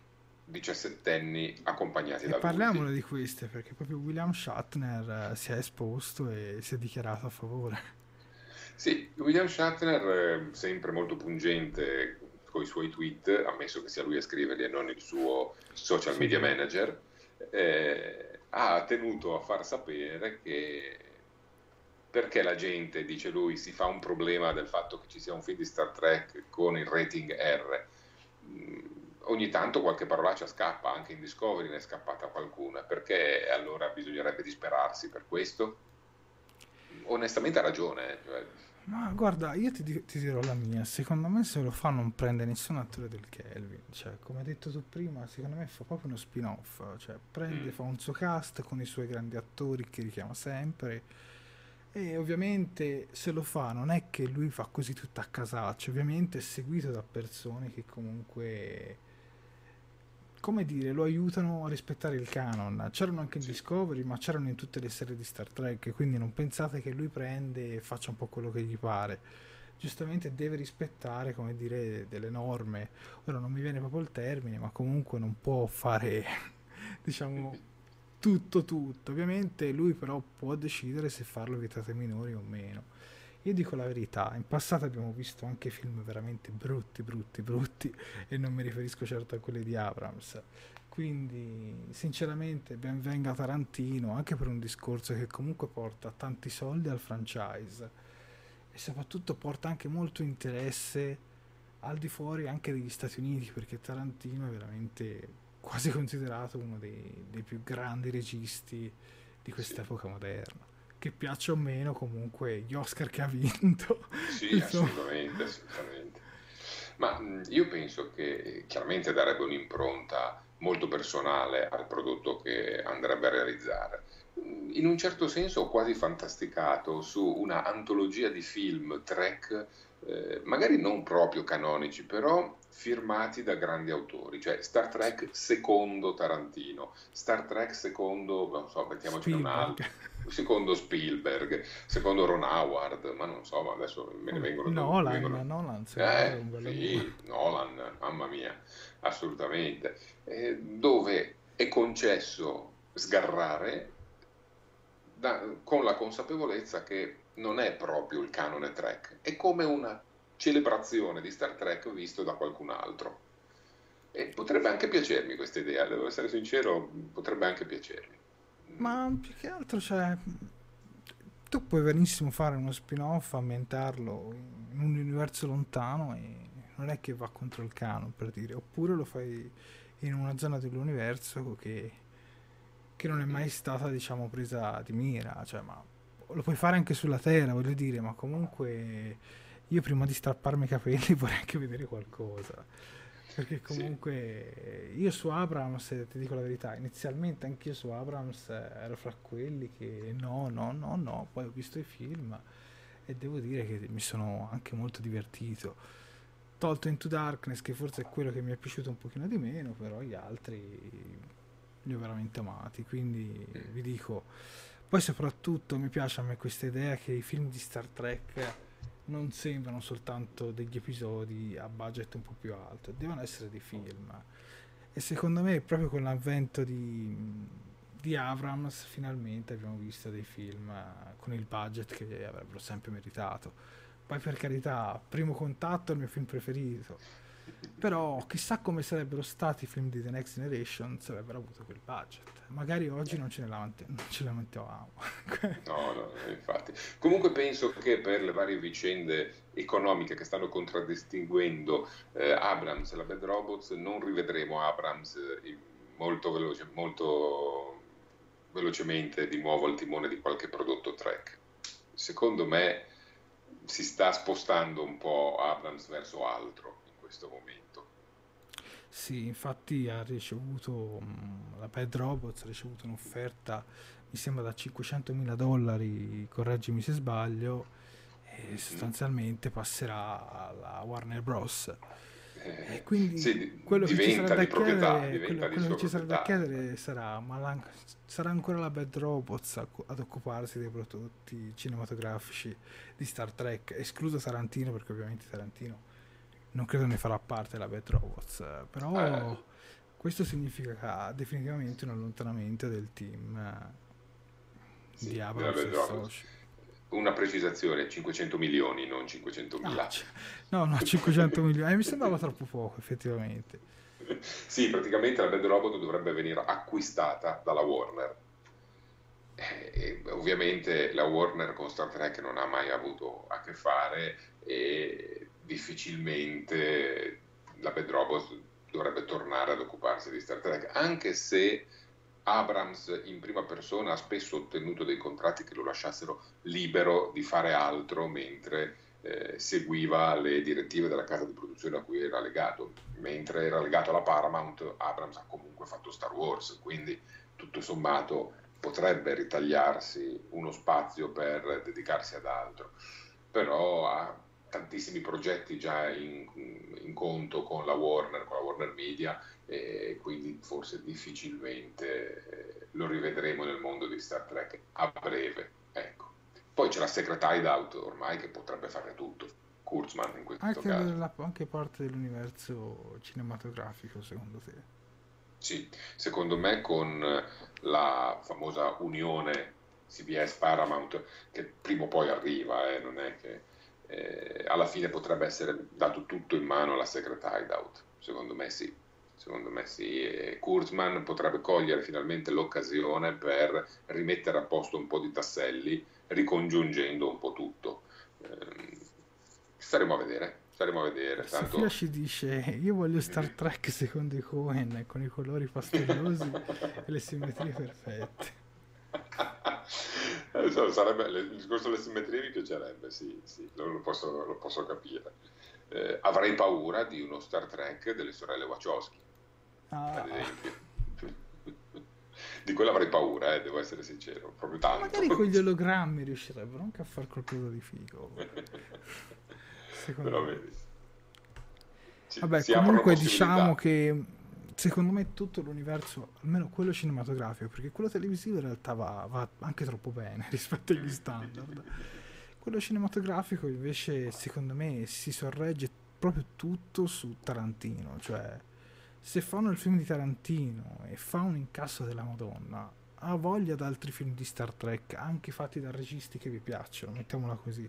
diciassettenni accompagnati e da adulti. Parliamone di queste, perché proprio William Shatner si è esposto e si è dichiarato a favore. Sì, William Shatner, sempre molto pungente con i suoi tweet, ammesso che sia lui a scriverli e non il suo social media manager, eh, ha tenuto a far sapere che perché la gente, dice lui, si fa un problema del fatto che ci sia un film di Star Trek con il rating R. Ogni tanto qualche parolaccia scappa, anche in Discovery ne è scappata qualcuna, perché allora bisognerebbe disperarsi per questo? Onestamente ha ragione, cioè, Ma guarda, io ti, ti dirò la mia. Secondo me se lo fa non prende nessun attore del Kelvin. Cioè, come hai detto tu prima, secondo me fa proprio uno spin-off. Cioè, prende, mm. fa un suo cast con i suoi grandi attori che richiama sempre. E ovviamente se lo fa non è che lui fa così tutta a casaccio. Ovviamente è seguito da persone che comunque, come dire, lo aiutano a rispettare il canon. C'erano anche in sì. Discovery, ma c'erano in tutte le serie di Star Trek, quindi non pensate che lui prende e faccia un po' quello che gli pare. Giustamente deve rispettare, come dire, delle norme. Ora non mi viene proprio il termine, ma comunque non può fare diciamo tutto tutto. Ovviamente lui però può decidere se farlo vietate minori o meno. Io dico la verità, in passato abbiamo visto anche film veramente brutti, brutti, brutti, e non mi riferisco certo a quelli di Abrams. Quindi, sinceramente, ben venga Tarantino, anche per un discorso che comunque porta tanti soldi al franchise e soprattutto porta anche molto interesse al di fuori anche degli Stati Uniti, perché Tarantino è veramente quasi considerato uno dei, dei più grandi registi di quest'epoca moderna. Che piaccia o meno, comunque gli Oscar che ha vinto. Sì, insomma. assolutamente, assolutamente. Ma mh, io penso che chiaramente darebbe un'impronta molto personale al prodotto che andrebbe a realizzare. In un certo senso ho quasi fantasticato su una antologia di film Trek, eh, magari non proprio canonici, però firmati da grandi autori, cioè Star Trek secondo Tarantino, Star Trek secondo, non so, mettiamoci un altro, secondo Spielberg, secondo Ron Howard, ma non so, ma adesso me ne vengono Nolan, vengono... Nolan, eh, sì, Nolan, mamma mia, assolutamente, eh, dove è concesso sgarrare da, con la consapevolezza che non è proprio il canone Trek, è come una celebrazione di Star Trek visto da qualcun altro. E potrebbe anche piacermi questa idea, devo essere sincero, potrebbe anche piacermi. Ma più che altro, cioè, tu puoi benissimo fare uno spin-off, ambientarlo in un universo lontano e non è che va contro il canon, per dire, oppure lo fai in una zona dell'universo che, che non è mai stata, diciamo, presa di mira, cioè, ma lo puoi fare anche sulla Terra, voglio dire, ma comunque... Io prima di strapparmi i capelli vorrei anche vedere qualcosa, perché comunque sì. Io su Abrams, ti dico la verità, inizialmente anch'io su Abrams ero fra quelli che no, no, no, no, poi ho visto i film e devo dire che mi sono anche molto divertito, tolto Into Darkness che forse è quello che mi è piaciuto un pochino di meno, però gli altri li ho veramente amati, quindi mm. vi dico, poi soprattutto mi piace a me questa idea che i film di Star Trek non sembrano soltanto degli episodi a budget un po' più alto, devono essere dei film. E secondo me proprio con l'avvento di, di Abrams finalmente abbiamo visto dei film con il budget che avrebbero sempre meritato. Poi per carità, Primo Contatto è il mio film preferito, però chissà come sarebbero stati i film di The Next Generation se avrebbero avuto quel budget. Magari oggi non ce ne lamentavamo. No, no, infatti. Comunque penso che per le varie vicende economiche che stanno contraddistinguendo eh, Abrams e la Bad Robots non rivedremo Abrams molto, veloce, molto velocemente di nuovo al timone di qualche prodotto Trek. Secondo me si sta spostando un po' Abrams verso altro questo momento. Sì, infatti ha ricevuto la Bad Robots ha ricevuto un'offerta mi sembra da cinquecentomila dollari, correggimi se sbaglio, e sostanzialmente passerà alla Warner Bros. Eh, e quindi sì, quello che ci sarà da chiedere quello, quello che ci sarà da chiedere sarà ma la, sarà ancora la Bad Robots a, ad occuparsi dei prodotti cinematografici di Star Trek, escluso Tarantino, perché ovviamente Tarantino non credo ne farà parte la Bad Robots, però eh. questo significa definitivamente un allontanamento del team sì, di Abrams. Una precisazione, cinquecento milioni, non cinquecentomila. Ah, c- no, no, cinquecento milioni, eh, mi sembrava troppo poco effettivamente. Sì, praticamente la Bad Robot dovrebbe venire acquistata dalla Warner. E ovviamente la Warner con Star Trek non ha mai avuto a che fare e difficilmente la Bad Robot dovrebbe tornare ad occuparsi di Star Trek, anche se Abrams in prima persona ha spesso ottenuto dei contratti che lo lasciassero libero di fare altro mentre eh, seguiva le direttive della casa di produzione a cui era legato. Mentre era legato alla Paramount, Abrams ha comunque fatto Star Wars, quindi tutto sommato potrebbe ritagliarsi uno spazio per dedicarsi ad altro, però ha tantissimi progetti già in, in conto con la Warner, con la Warner Media, e quindi forse difficilmente lo rivedremo nel mondo di Star Trek a breve, ecco. Poi c'è la Secret Hideout ormai che potrebbe fare tutto, Kurtzman in questo anche caso. Della, anche parte dell'universo cinematografico, secondo te? Sì, secondo me con la famosa unione C B S Paramount, che prima o poi arriva, eh, non è che... Eh, alla fine potrebbe essere dato tutto in mano alla Secret Hideout, secondo me sì, secondo me sì. E Kurtzman potrebbe cogliere finalmente l'occasione per rimettere a posto un po' di tasselli, ricongiungendo un po' tutto. Eh, staremo a vedere, staremo a vedere. Tanto... Sofia ci dice, io voglio Star Trek secondo i Coen, con i colori pastellosi e le simmetrie perfette. Sarebbe, il discorso delle simmetrie mi piacerebbe, sì, sì, lo posso, lo posso capire. Eh, avrei paura di uno Star Trek delle sorelle Wachowski, ah. ad esempio. Di quello avrei paura, eh, devo essere sincero, proprio tanto. Ma magari con gli ologrammi riuscirebbero anche a far qualcosa di figo. Secondo Però me. Vedi. Ci, Vabbè, comunque diciamo che secondo me tutto l'universo, almeno quello cinematografico, perché quello televisivo in realtà va, va anche troppo bene rispetto agli standard, quello cinematografico invece secondo me si sorregge proprio tutto su Tarantino, cioè se fanno il film di Tarantino e fa un incasso della Madonna, ha voglia ad altri film di Star Trek, anche fatti da registi che vi piacciono, mettiamola così.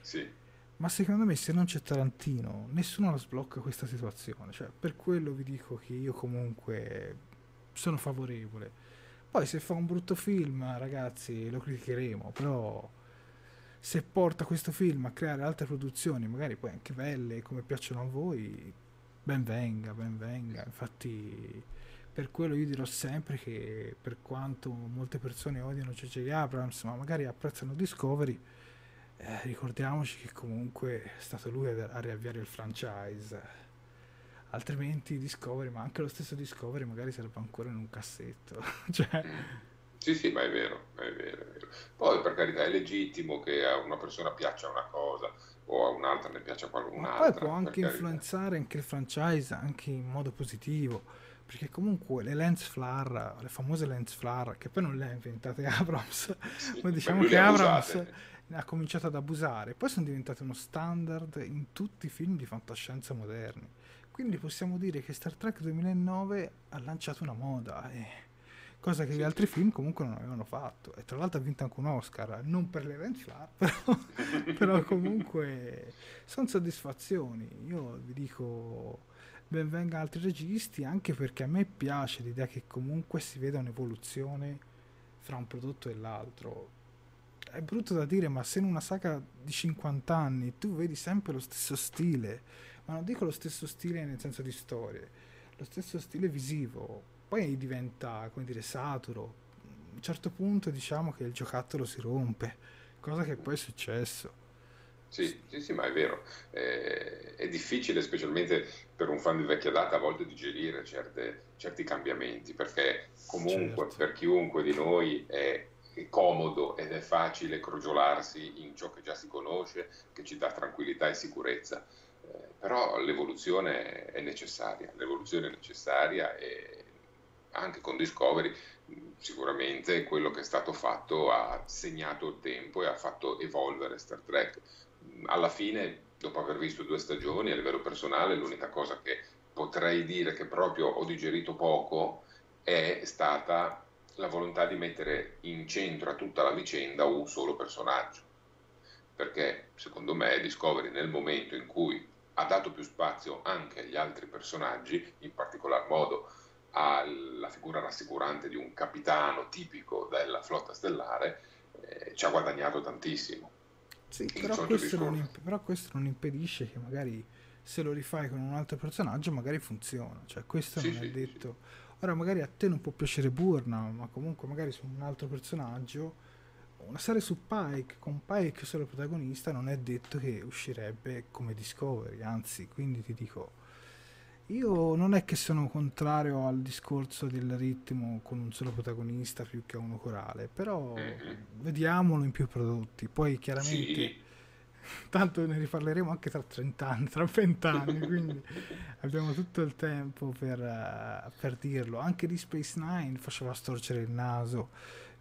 Sì. Ma secondo me se non c'è Tarantino nessuno la sblocca questa situazione, cioè per quello vi dico che io comunque sono favorevole. Poi se fa un brutto film, ragazzi, lo criticheremo, però se porta questo film a creare altre produzioni, magari poi anche belle come piacciono a voi, ben venga, ben venga. Infatti per quello io dirò sempre che per quanto molte persone odiano J J. Abrams, ma magari apprezzano Discovery, Eh, ricordiamoci che comunque è stato lui a, a riavviare il franchise, altrimenti Discovery, ma anche lo stesso Discovery magari sarebbe ancora in un cassetto. Cioè... sì sì, ma è vero, è vero, è vero. Poi per carità è legittimo che a una persona piaccia una cosa o a un'altra ne piaccia qualcun'altra, ma poi può anche influenzare anche il franchise anche in modo positivo, perché comunque le lens flare, le famose lens flare, che poi non le ha inventate Abrams, sì, ma diciamo che Abrams usate. Ha cominciato ad abusare, poi sono diventate uno standard in tutti i film di fantascienza moderni, quindi possiamo dire che Star Trek duemilanove ha lanciato una moda, eh, cosa che sì, gli altri film comunque non avevano fatto, e tra l'altro ha vinto anche un Oscar, non per le lens flare, però, però comunque sono soddisfazioni. Io vi dico benvenga altri registi, anche perché a me piace l'idea che comunque si veda un'evoluzione fra un prodotto e l'altro. È brutto da dire, ma se in una saga di cinquanta anni tu vedi sempre lo stesso stile, ma non dico lo stesso stile nel senso di storie, lo stesso stile visivo, poi diventa, come dire, saturo. A un certo punto diciamo che il giocattolo si rompe, cosa che poi è successo. Sì, sì, sì, ma è vero, eh, è difficile specialmente per un fan di vecchia data a volte digerire certe, certi cambiamenti, perché comunque certo. Per chiunque di noi è è comodo ed è facile crogiolarsi in ciò che già si conosce, che ci dà tranquillità e sicurezza, eh, però l'evoluzione è necessaria, l'evoluzione è necessaria, e anche con Discovery sicuramente quello che è stato fatto ha segnato il tempo e ha fatto evolvere Star Trek. Alla fine, dopo aver visto due stagioni, a livello personale l'unica cosa che potrei dire che proprio ho digerito poco è stata la volontà di mettere in centro a tutta la vicenda un solo personaggio, perché secondo me Discovery, nel momento in cui ha dato più spazio anche agli altri personaggi, in particolar modo alla figura rassicurante di un capitano tipico della flotta stellare, eh, ci ha guadagnato tantissimo. Sì, però questo, non imp- però questo non impedisce che magari se lo rifai con un altro personaggio magari funziona, cioè questo sì, non è sì, detto sì. Ora magari a te non può piacere Burnham, ma comunque magari su un altro personaggio, una serie su Pike, con Pike solo protagonista, non è detto che uscirebbe come Discovery, anzi, quindi ti dico, io non è che sono contrario al discorso del ritmo con un solo protagonista più che uno corale, però vediamolo in più prodotti, poi chiaramente... Sì. Tanto ne riparleremo anche tra trent'anni, tra vent'anni, quindi abbiamo tutto il tempo per, uh, per dirlo. Anche di Space Nine faceva storcere il naso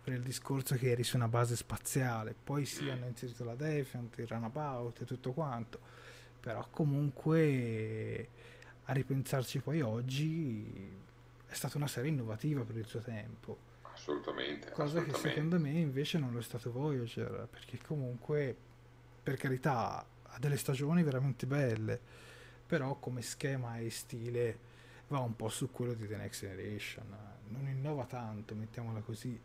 per il discorso che eri su una base spaziale, poi sì, hanno inserito la Defiant, il Runabout e tutto quanto, però comunque a ripensarci poi oggi è stata una serie innovativa per il suo tempo. Assolutamente. Cosa assolutamente. Che secondo me invece non lo è stato Voyager, perché comunque... per carità, ha delle stagioni veramente belle, però come schema e stile va un po' su quello di The Next Generation, non innova tanto, mettiamola così.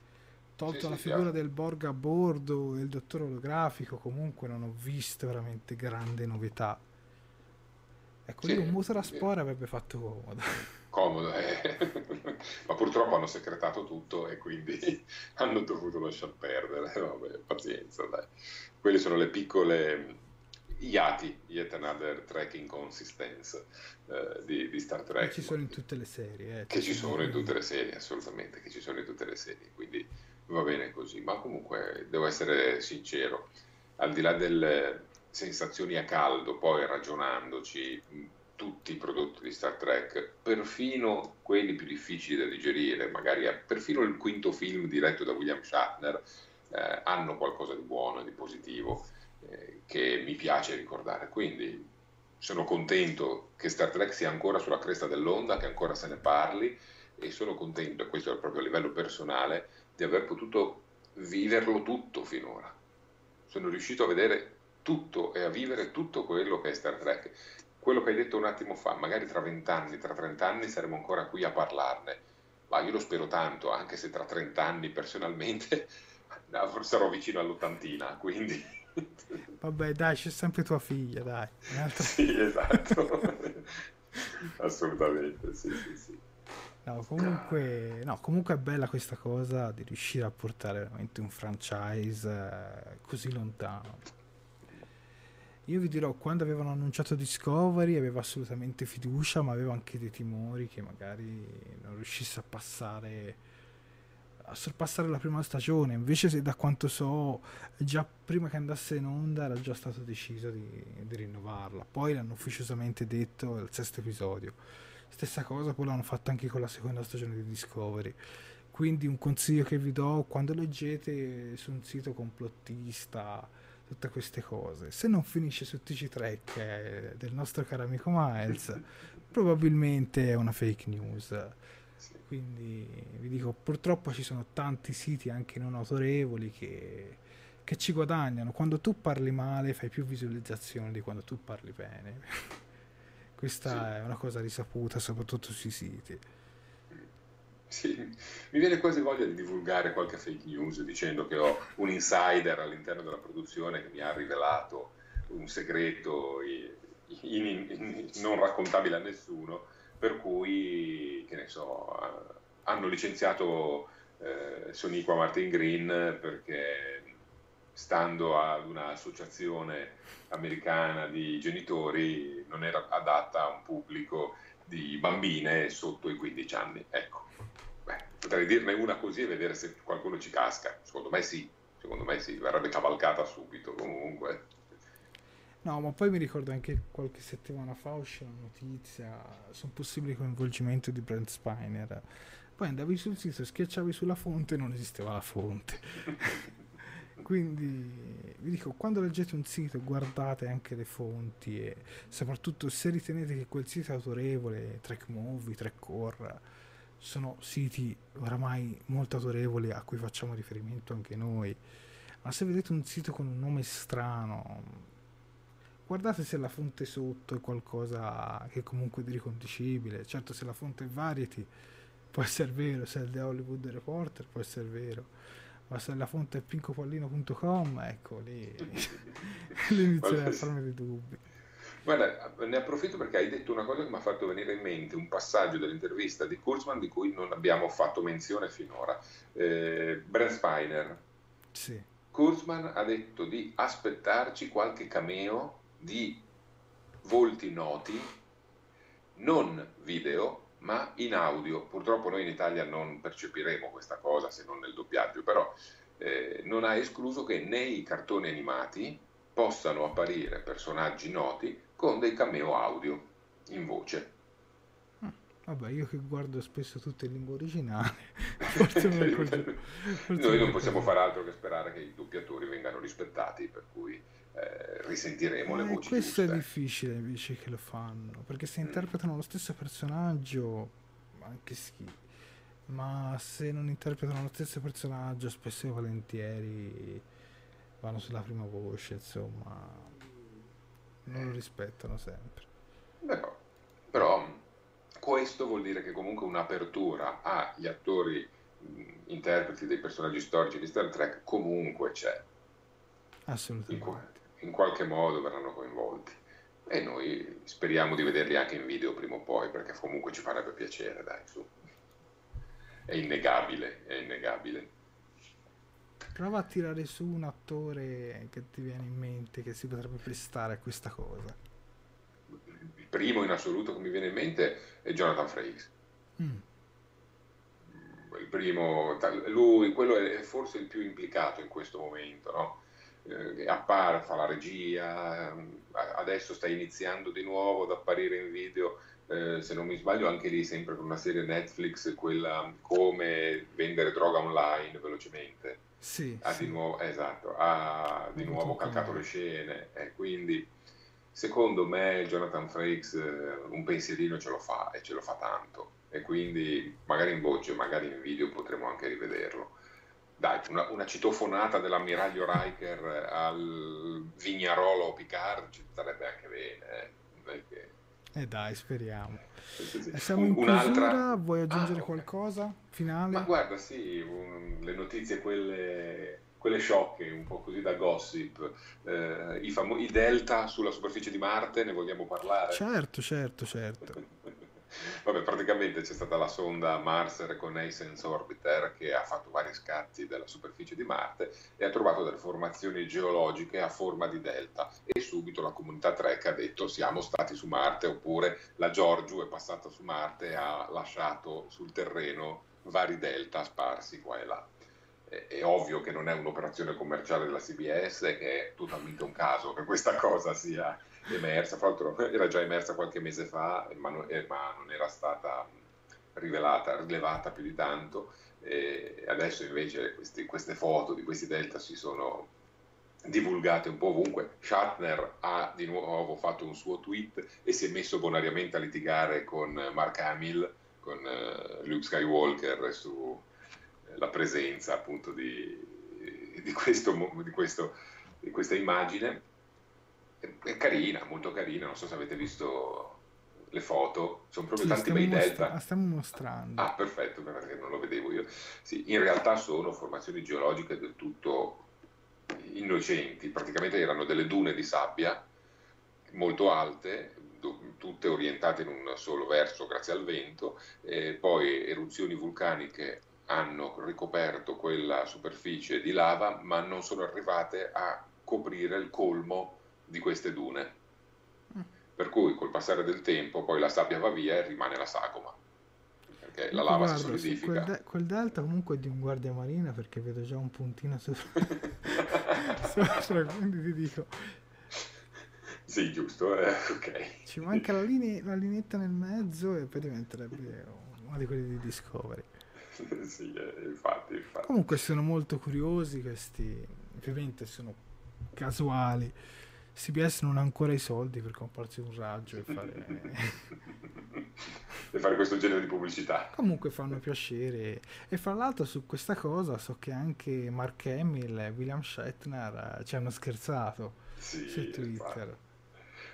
Tolto sì, la sì, figura sì. del Borg a bordo e il dottor olografico, comunque non ho visto veramente grande novità. Ecco, sì, lì un muso da spora sì. avrebbe fatto comodo. Comodo, eh. Ma purtroppo hanno secretato tutto e quindi hanno dovuto lasciar perdere. Vabbè, pazienza, dai. Quelle sono le piccole iati, yet another Trek inconsistence eh, di, di Star Trek. Che ci sono in tutte le serie. Eh, che ci sono in tutte le serie, assolutamente, che ci sono in tutte le serie, quindi va bene così. Ma comunque, devo essere sincero, al di là del... sensazioni a caldo, poi ragionandoci tutti i prodotti di Star Trek, perfino quelli più difficili da digerire, magari perfino il quinto film diretto da William Shatner, eh, hanno qualcosa di buono e di positivo eh, che mi piace ricordare, quindi sono contento che Star Trek sia ancora sulla cresta dell'onda, che ancora se ne parli, e sono contento, questo è proprio a livello personale, di aver potuto viverlo tutto finora. Sono riuscito a vedere tutto e a vivere tutto quello che è Star Trek. Quello che hai detto un attimo fa, magari tra vent'anni, tra trent'anni saremo ancora qui a parlarne, ma io lo spero tanto, anche se tra trent'anni personalmente sarò vicino all'ottantina, quindi... Vabbè dai, c'è sempre tua figlia, dai. Un'altra... Sì, esatto, assolutamente, sì, sì, sì. No, comunque, no, comunque è bella questa cosa di riuscire a portare veramente un franchise così lontano. Io vi dirò, quando avevano annunciato Discovery avevo assolutamente fiducia, ma avevo anche dei timori che magari non riuscisse a passare, a sorpassare la prima stagione. Invece, se da quanto so, già prima che andasse in onda era già stato deciso di, di rinnovarla. Poi l'hanno ufficiosamente detto al sesto episodio. Stessa cosa poi l'hanno fatta anche con la seconda stagione di Discovery. Quindi un consiglio che vi do, quando leggete su un sito complottista tutte queste cose, se non finisce su T G Trek eh, del nostro caro amico Miles, probabilmente è una fake news. Sì. Quindi vi dico, purtroppo ci sono tanti siti anche non autorevoli che, che ci guadagnano. Quando tu parli male fai più visualizzazioni di quando tu parli bene. Questa sì. è una cosa risaputa soprattutto sui siti. Sì, mi viene quasi voglia di divulgare qualche fake news dicendo che ho un insider all'interno della produzione che mi ha rivelato un segreto in, in, in, non raccontabile a nessuno, per cui, che ne so, hanno licenziato eh, Soniqua Martin Green perché, stando ad un'associazione americana di genitori, non era adatta a un pubblico di bambine sotto i quindici anni, ecco. Beh, potrei dirne una così e vedere se qualcuno ci casca. Secondo me sì, secondo me sì, verrebbe cavalcata subito comunque. No, ma poi mi ricordo anche qualche settimana fa uscì una notizia su un possibile coinvolgimento di Brent Spiner. Poi andavi sul sito, schiacciavi sulla fonte e non esisteva la fonte. Quindi vi dico, quando leggete un sito guardate anche le fonti e soprattutto se ritenete che quel sito è autorevole, Trek Movie, Trek Core, sono siti oramai molto autorevoli a cui facciamo riferimento anche noi, ma se vedete un sito con un nome strano guardate se la fonte sotto è qualcosa che comunque è riconducibile. Certo, se la fonte è Variety può essere vero, se è il The Hollywood Reporter può essere vero, ma se la fonte è pincopollino punto com, ecco lì, lì inizierei a farmi dei dubbi. Guarda, ne approfitto perché hai detto una cosa che mi ha fatto venire in mente un passaggio dell'intervista di Kurtzman di cui non abbiamo fatto menzione finora. Eh, Brent Spiner. Sì. Kurtzman ha detto di aspettarci qualche cameo di volti noti, non video, ma in audio. Purtroppo noi in Italia non percepiremo questa cosa se non nel doppiaggio, però eh, non ha escluso che nei cartoni animati possano apparire personaggi noti con dei cameo audio in voce. Ah, vabbè, io che guardo spesso tutto in lingua originale, forse mi ricordo, forse noi non possiamo fare altro che sperare che i doppiatori vengano rispettati, per cui eh, risentiremo eh, le voci. Questo giuste. È difficile invece che lo fanno, perché se interpretano mm. lo stesso personaggio, anche schifo. Ma se non interpretano lo stesso personaggio, spesso e volentieri vanno sulla prima voce, insomma, non lo rispettano sempre. Però, però questo vuol dire che comunque un'apertura agli attori interpreti dei personaggi storici di Star Trek comunque c'è. Assolutamente. In, in qualche modo verranno coinvolti. E noi speriamo di vederli anche in video prima o poi, perché comunque ci farebbe piacere, dai, su. È innegabile, è innegabile. Prova a tirare su un attore che ti viene in mente che si potrebbe prestare a questa cosa. Il primo in assoluto che mi viene in mente è Jonathan Frakes. Mm. Il primo, lui, quello è forse il più implicato in questo momento, no? Eh, appare, fa la regia, adesso sta iniziando di nuovo ad apparire in video, eh, se non mi sbaglio anche lì sempre con una serie Netflix, quella come vendere droga online velocemente. Sì, ha sì. di nuovo, esatto, ha di nuovo calcato le scene, e quindi secondo me Jonathan Frakes un pensierino ce lo fa, e ce lo fa tanto, e quindi magari in voce, magari in video potremo anche rivederlo. Dai, una, una citofonata dell'ammiraglio Riker al Vignarolo Picard ci sarebbe anche bene, eh? E eh dai, speriamo. Sì, sì. Siamo in chiusura, vuoi aggiungere ah, okay. qualcosa? Finale? Ma guarda, sì, un, le notizie quelle, quelle sciocche, un po' così da gossip, eh, i, famo- i delta sulla superficie di Marte, ne vogliamo parlare? Certo, certo, certo. Vabbè, praticamente c'è stata la sonda Mars Reconnaissance Orbiter che ha fatto vari scatti della superficie di Marte e ha trovato delle formazioni geologiche a forma di delta, e subito la comunità Trek ha detto siamo stati su Marte, oppure la Giorgio è passata su Marte e ha lasciato sul terreno vari delta sparsi qua e là. È, è ovvio che non è un'operazione commerciale della C B S, che è totalmente un caso che questa cosa sia emersa, fra l'altro era già emersa qualche mese fa, ma non, eh, ma non era stata rivelata, rilevata più di tanto, e adesso invece questi, queste foto di questi delta si sono divulgate un po' ovunque. Shatner ha di nuovo fatto un suo tweet e si è messo bonariamente a litigare con Mark Hamill, con uh, Luke Skywalker, sulla presenza appunto di, di, questo, di, questo, di questa immagine. È carina, molto carina, non so se avete visto le foto, sono proprio sì, tanti bei delta. La stiamo mostrando. Ah, perfetto, perché non lo vedevo io. Sì, in realtà sono formazioni geologiche del tutto innocenti, praticamente erano delle dune di sabbia molto alte, tutte orientate in un solo verso grazie al vento, e poi eruzioni vulcaniche hanno ricoperto quella superficie di lava, ma non sono arrivate a coprire il colmo di queste dune, per cui col passare del tempo poi la sabbia va via e rimane la sagoma, perché io la lava guardo, si solidifica. Quel, de- quel delta comunque è di un guardia marina, perché vedo già un puntino sopra, sopra, quindi ti dico sì, giusto, eh, ok, ci manca la, line- la lineetta nel mezzo e poi diventerebbe uno di quelli di Discovery. Sì, eh, infatti, infatti. Comunque sono molto curiosi questi, ovviamente sono casuali. C B S non ha ancora i soldi per comprarsi un raggio e fare, e fare questo genere di pubblicità. Comunque fanno piacere. E fra l'altro su questa cosa so che anche Mark Hamill e William Shatner ci hanno scherzato, sì, su Twitter. Infatti.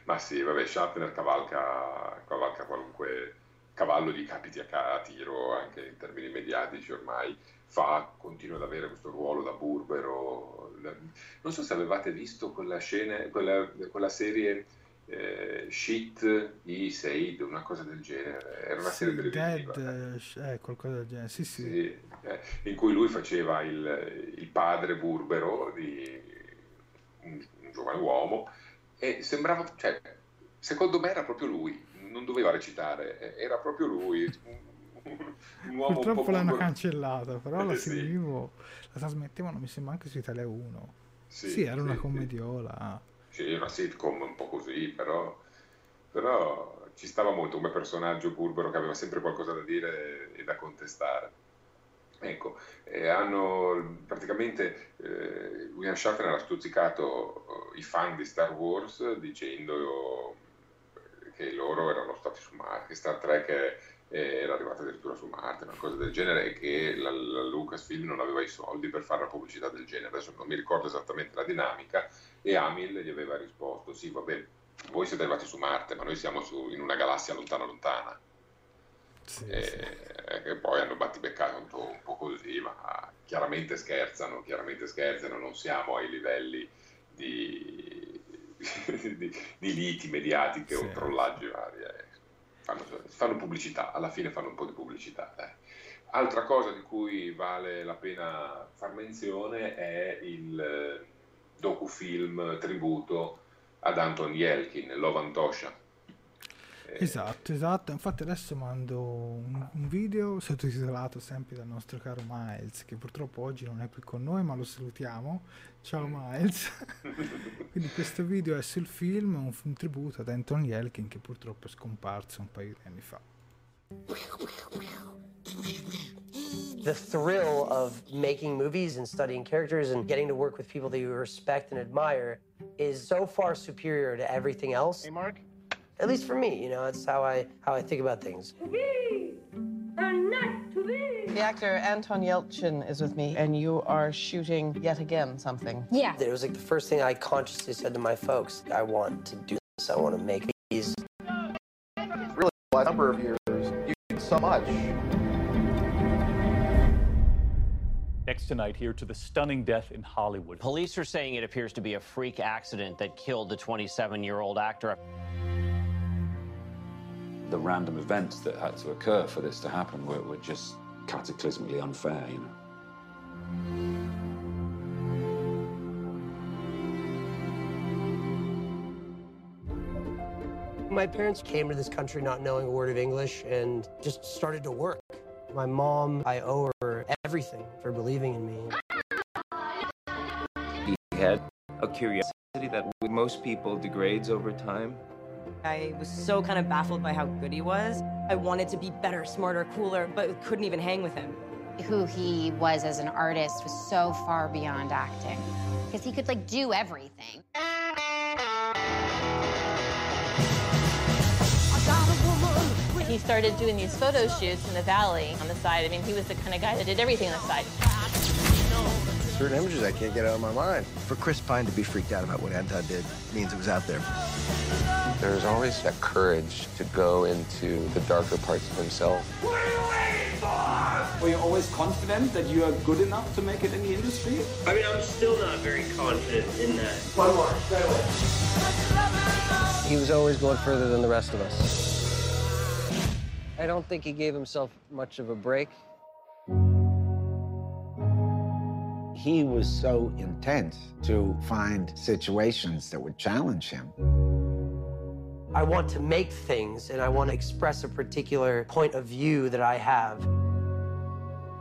Ma sì, vabbè, Shatner cavalca, cavalca qualunque cavallo gli capiti a, a tiro, anche in termini mediatici ormai. Fa, continua ad avere questo ruolo da burbero. Non so se avevate visto quella scena, quella, quella serie eh, Shit i Said, una cosa del genere, era una sì, serie televisiva dead, eh. Eh, qualcosa del genere, sì sì, sì eh, in cui lui faceva il, il padre burbero di un, un giovane uomo, e sembrava, cioè, secondo me era proprio lui, non doveva recitare, era proprio lui. Un uomo purtroppo un po l'hanno cancellata, però la seguivo, sì. La trasmettevano mi sembra anche su Italia uno. Sì, sì, era sì, una commediola, sì, una sitcom un po' così, però, però ci stava molto come personaggio burbero che aveva sempre qualcosa da dire e da contestare. Ecco, eh, hanno praticamente eh, William Shatner ha stuzzicato i fan di Star Wars dicendo che loro erano stati su Marte, Star Trek è, era arrivata addirittura su Marte, una cosa del genere, e che la, la Lucasfilm non aveva i soldi per fare una pubblicità del genere. Adesso non mi ricordo esattamente la dinamica, e Hamill gli aveva risposto: sì, vabbè, voi siete arrivati su Marte, ma noi siamo su, in una galassia lontana lontana. Sì, e, sì. E poi hanno battibeccato un po', un po' così, ma chiaramente scherzano, chiaramente scherzano, non siamo ai livelli di, di, di liti mediatiche sì, o trollaggi sì. vari, eh. Fanno, fanno pubblicità, alla fine fanno un po' di pubblicità. Eh. Altra cosa di cui vale la pena far menzione è il eh, docufilm tributo ad Anton Yelchin, Love and Tosha. Eh, esatto, esatto. Infatti adesso mando un, un video sottotitolato sempre dal nostro caro Miles, che purtroppo oggi non è qui con noi, ma lo salutiamo. Ciao Miles. Quindi questo video è sul film, un, un tributo ad Anton Yelchin, che purtroppo è scomparso un paio di anni fa. The thrill of making movies and studying characters and getting to work with people that you respect and admire is so far superior to everything else. Hey Mark? At least for me, you know, that's how I how I think about things. To be or not to be. The actor Anton Yelchin is with me, and you are shooting yet again something. Yeah. It was like the first thing I consciously said to my folks. I want to do this. I want to make these. Really, the last number of years, you did so much. Next tonight, here to the stunning death in Hollywood. Police are saying it appears to be a freak accident that killed the twenty-seven-year-old actor. The random events that had to occur for this to happen were, were just cataclysmically unfair, you know. My parents came to this country not knowing a word of English and just started to work. My mom, I owe her everything for believing in me. He had a curiosity that most people degrades over time. I was so kind of baffled by how good he was. I wanted to be better, smarter, cooler, but couldn't even hang with him. Who he was as an artist was so far beyond acting, because he could, like, do everything. He started doing these photo shoots in the valley on the side. I mean, he was the kind of guy that did everything on the side. Certain images I can't get out of my mind. For Chris Pine to be freaked out about what Anton did means it was out there. There's always that courage to go into the darker parts of himself. What are you waiting for? Were you always confident that you are good enough to make it in the industry? I mean, I'm still not very confident in that. One more, right away. He was always going further than the rest of us. I don't think he gave himself much of a break. He was so intent to find situations that would challenge him. I want to make things, and I want to express a particular point of view that I have.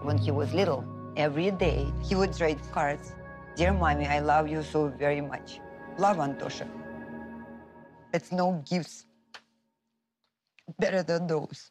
When he was little, every day he would write cards. Dear Mommy, I love you so very much. Love, Antosha. It's no gifts better than those.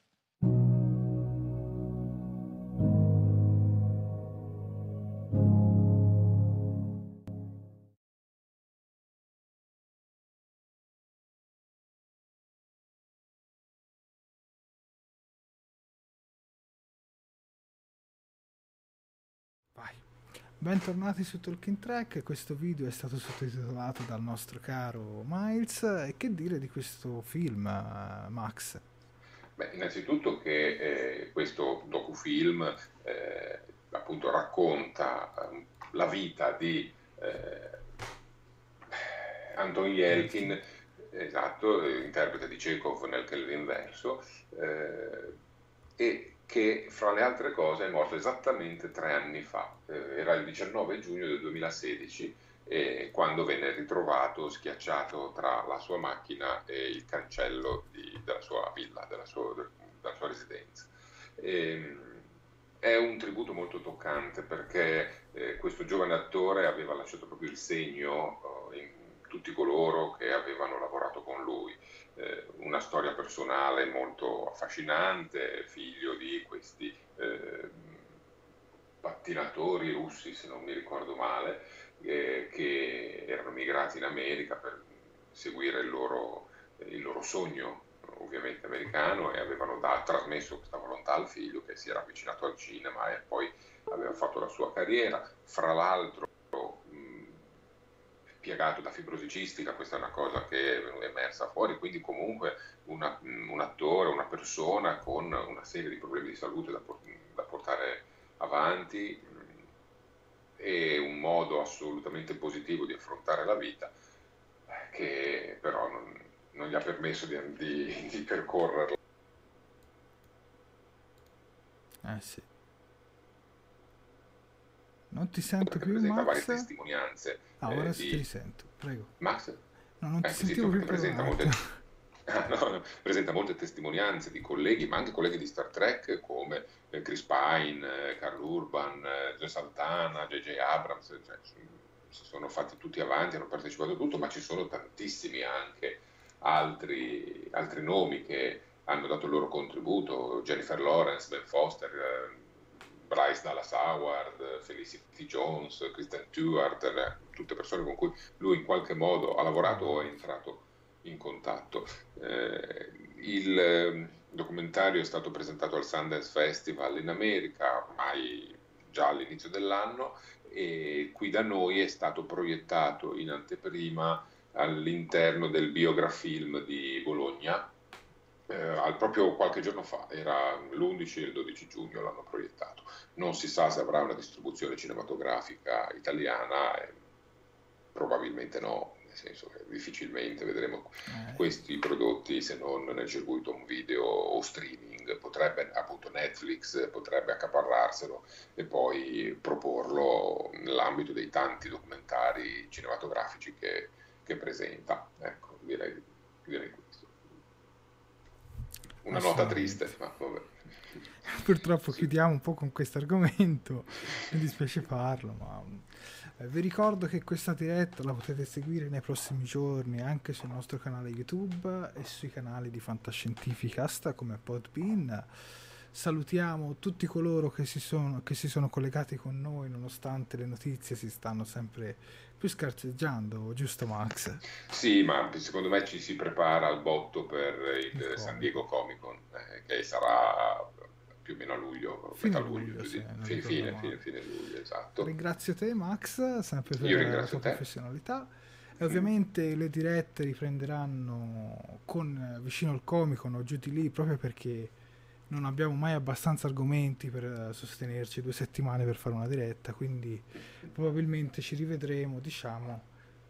Bentornati su Talking Trek. Questo video è stato sottotitolato dal nostro caro Miles. E che dire di questo film, Max? Beh, innanzitutto che eh, questo docufilm eh, appunto racconta eh, la vita di eh, Anton Yelchin, esatto, interprete di Chekhov nel Kelvinverso, eh, e che fra le altre cose è morto esattamente tre anni fa, eh, era il diciannove giugno del duemilasedici, eh, quando venne ritrovato schiacciato tra la sua macchina e il cancello di, della sua villa, della sua, della sua residenza. E, è un tributo molto toccante perché eh, questo giovane attore aveva lasciato proprio il segno eh, in tutti coloro che avevano lavorato con lui. Eh, una storia personale molto affascinante, figlio di questi eh, pattinatori russi, se non mi ricordo male, eh, che erano migrati in America per seguire il loro, eh, il loro sogno, ovviamente americano, e avevano da, trasmesso questa volontà al figlio, che si era avvicinato al cinema e poi aveva fatto la sua carriera, fra l'altro mh, piegato da fibrosicistica, questa è una cosa che è emersa fuori, quindi comunque una, mh, un attore, una persona con una serie di problemi di salute da, por- da portare avanti, mh, e un modo assolutamente positivo di affrontare la vita, che però non non gli ha permesso di, di, di percorrerlo. Eh sì. Non ti sento più, Max? Varie testimonianze. Ah, ora eh, sì, di... ti sento, prego. Max? No, non ti eh, sentivo più. Presenta molte... ah, no, no. presenta molte testimonianze di colleghi, ma anche colleghi di Star Trek, come Chris Pine, Carl Urban, Joe Santana, J J. Abrams, cioè, si sono fatti tutti avanti, hanno partecipato a tutto, ma ci sono tantissimi anche Altri, altri nomi che hanno dato il loro contributo: Jennifer Lawrence, Ben Foster, Bryce Dallas Howard, Felicity Jones, Kristen Stewart, tutte persone con cui lui in qualche modo ha lavorato o è entrato in contatto. Eh, il documentario è stato presentato al Sundance Festival in America ormai già all'inizio dell'anno, e qui da noi è stato proiettato in anteprima all'interno del Biografilm di Bologna, eh, proprio qualche giorno fa, era l'undici e il dodici giugno l'hanno proiettato. Non si sa se avrà una distribuzione cinematografica italiana, eh, probabilmente no, nel senso che difficilmente vedremo eh. questi prodotti se non nel circuito un video o streaming. Potrebbe appunto Netflix, potrebbe accaparrarselo e poi proporlo nell'ambito dei tanti documentari cinematografici che che presenta, ecco, direi, direi questo. Una nota triste, ma vabbè. Purtroppo sì. Chiudiamo un po' con questo argomento, mi dispiace farlo, ma vi ricordo che questa diretta la potete seguire nei prossimi giorni anche sul nostro canale YouTube e sui canali di Fantascientificast come Podbean. Salutiamo tutti coloro che si sono, che si sono collegati con noi nonostante le notizie si stanno sempre più scarseggiando, giusto Max? Sì, ma secondo me ci si prepara al botto per il, il San Diego Comic Con, eh, che sarà più o meno a luglio, fine luglio, luglio sì, fine, fine, fine, fine luglio, esatto. Ringrazio te Max, sempre per la tua te. professionalità. E ovviamente le dirette riprenderanno con vicino al Comic Con o giù di lì, proprio perché non abbiamo mai abbastanza argomenti per sostenerci due settimane per fare una diretta, quindi probabilmente ci rivedremo, diciamo,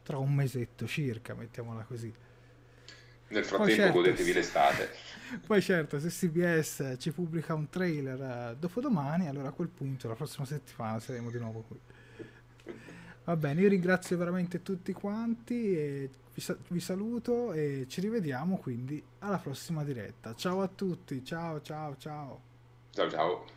tra un mesetto circa, mettiamola così. Nel frattempo certo, godetevi l'estate. Poi certo, se C B S ci pubblica un trailer dopodomani, allora a quel punto la prossima settimana saremo di nuovo qui. Va bene, io ringrazio veramente tutti quanti e vi saluto e ci rivediamo quindi alla prossima diretta. Ciao a tutti, ciao ciao ciao. Ciao ciao.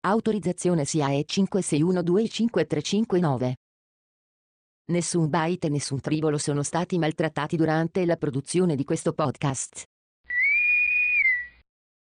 Autorizzazione S I A E cinque sei uno due cinque tre cinque nove. Nessun byte e nessun tribolo sono stati maltrattati durante la produzione di questo podcast.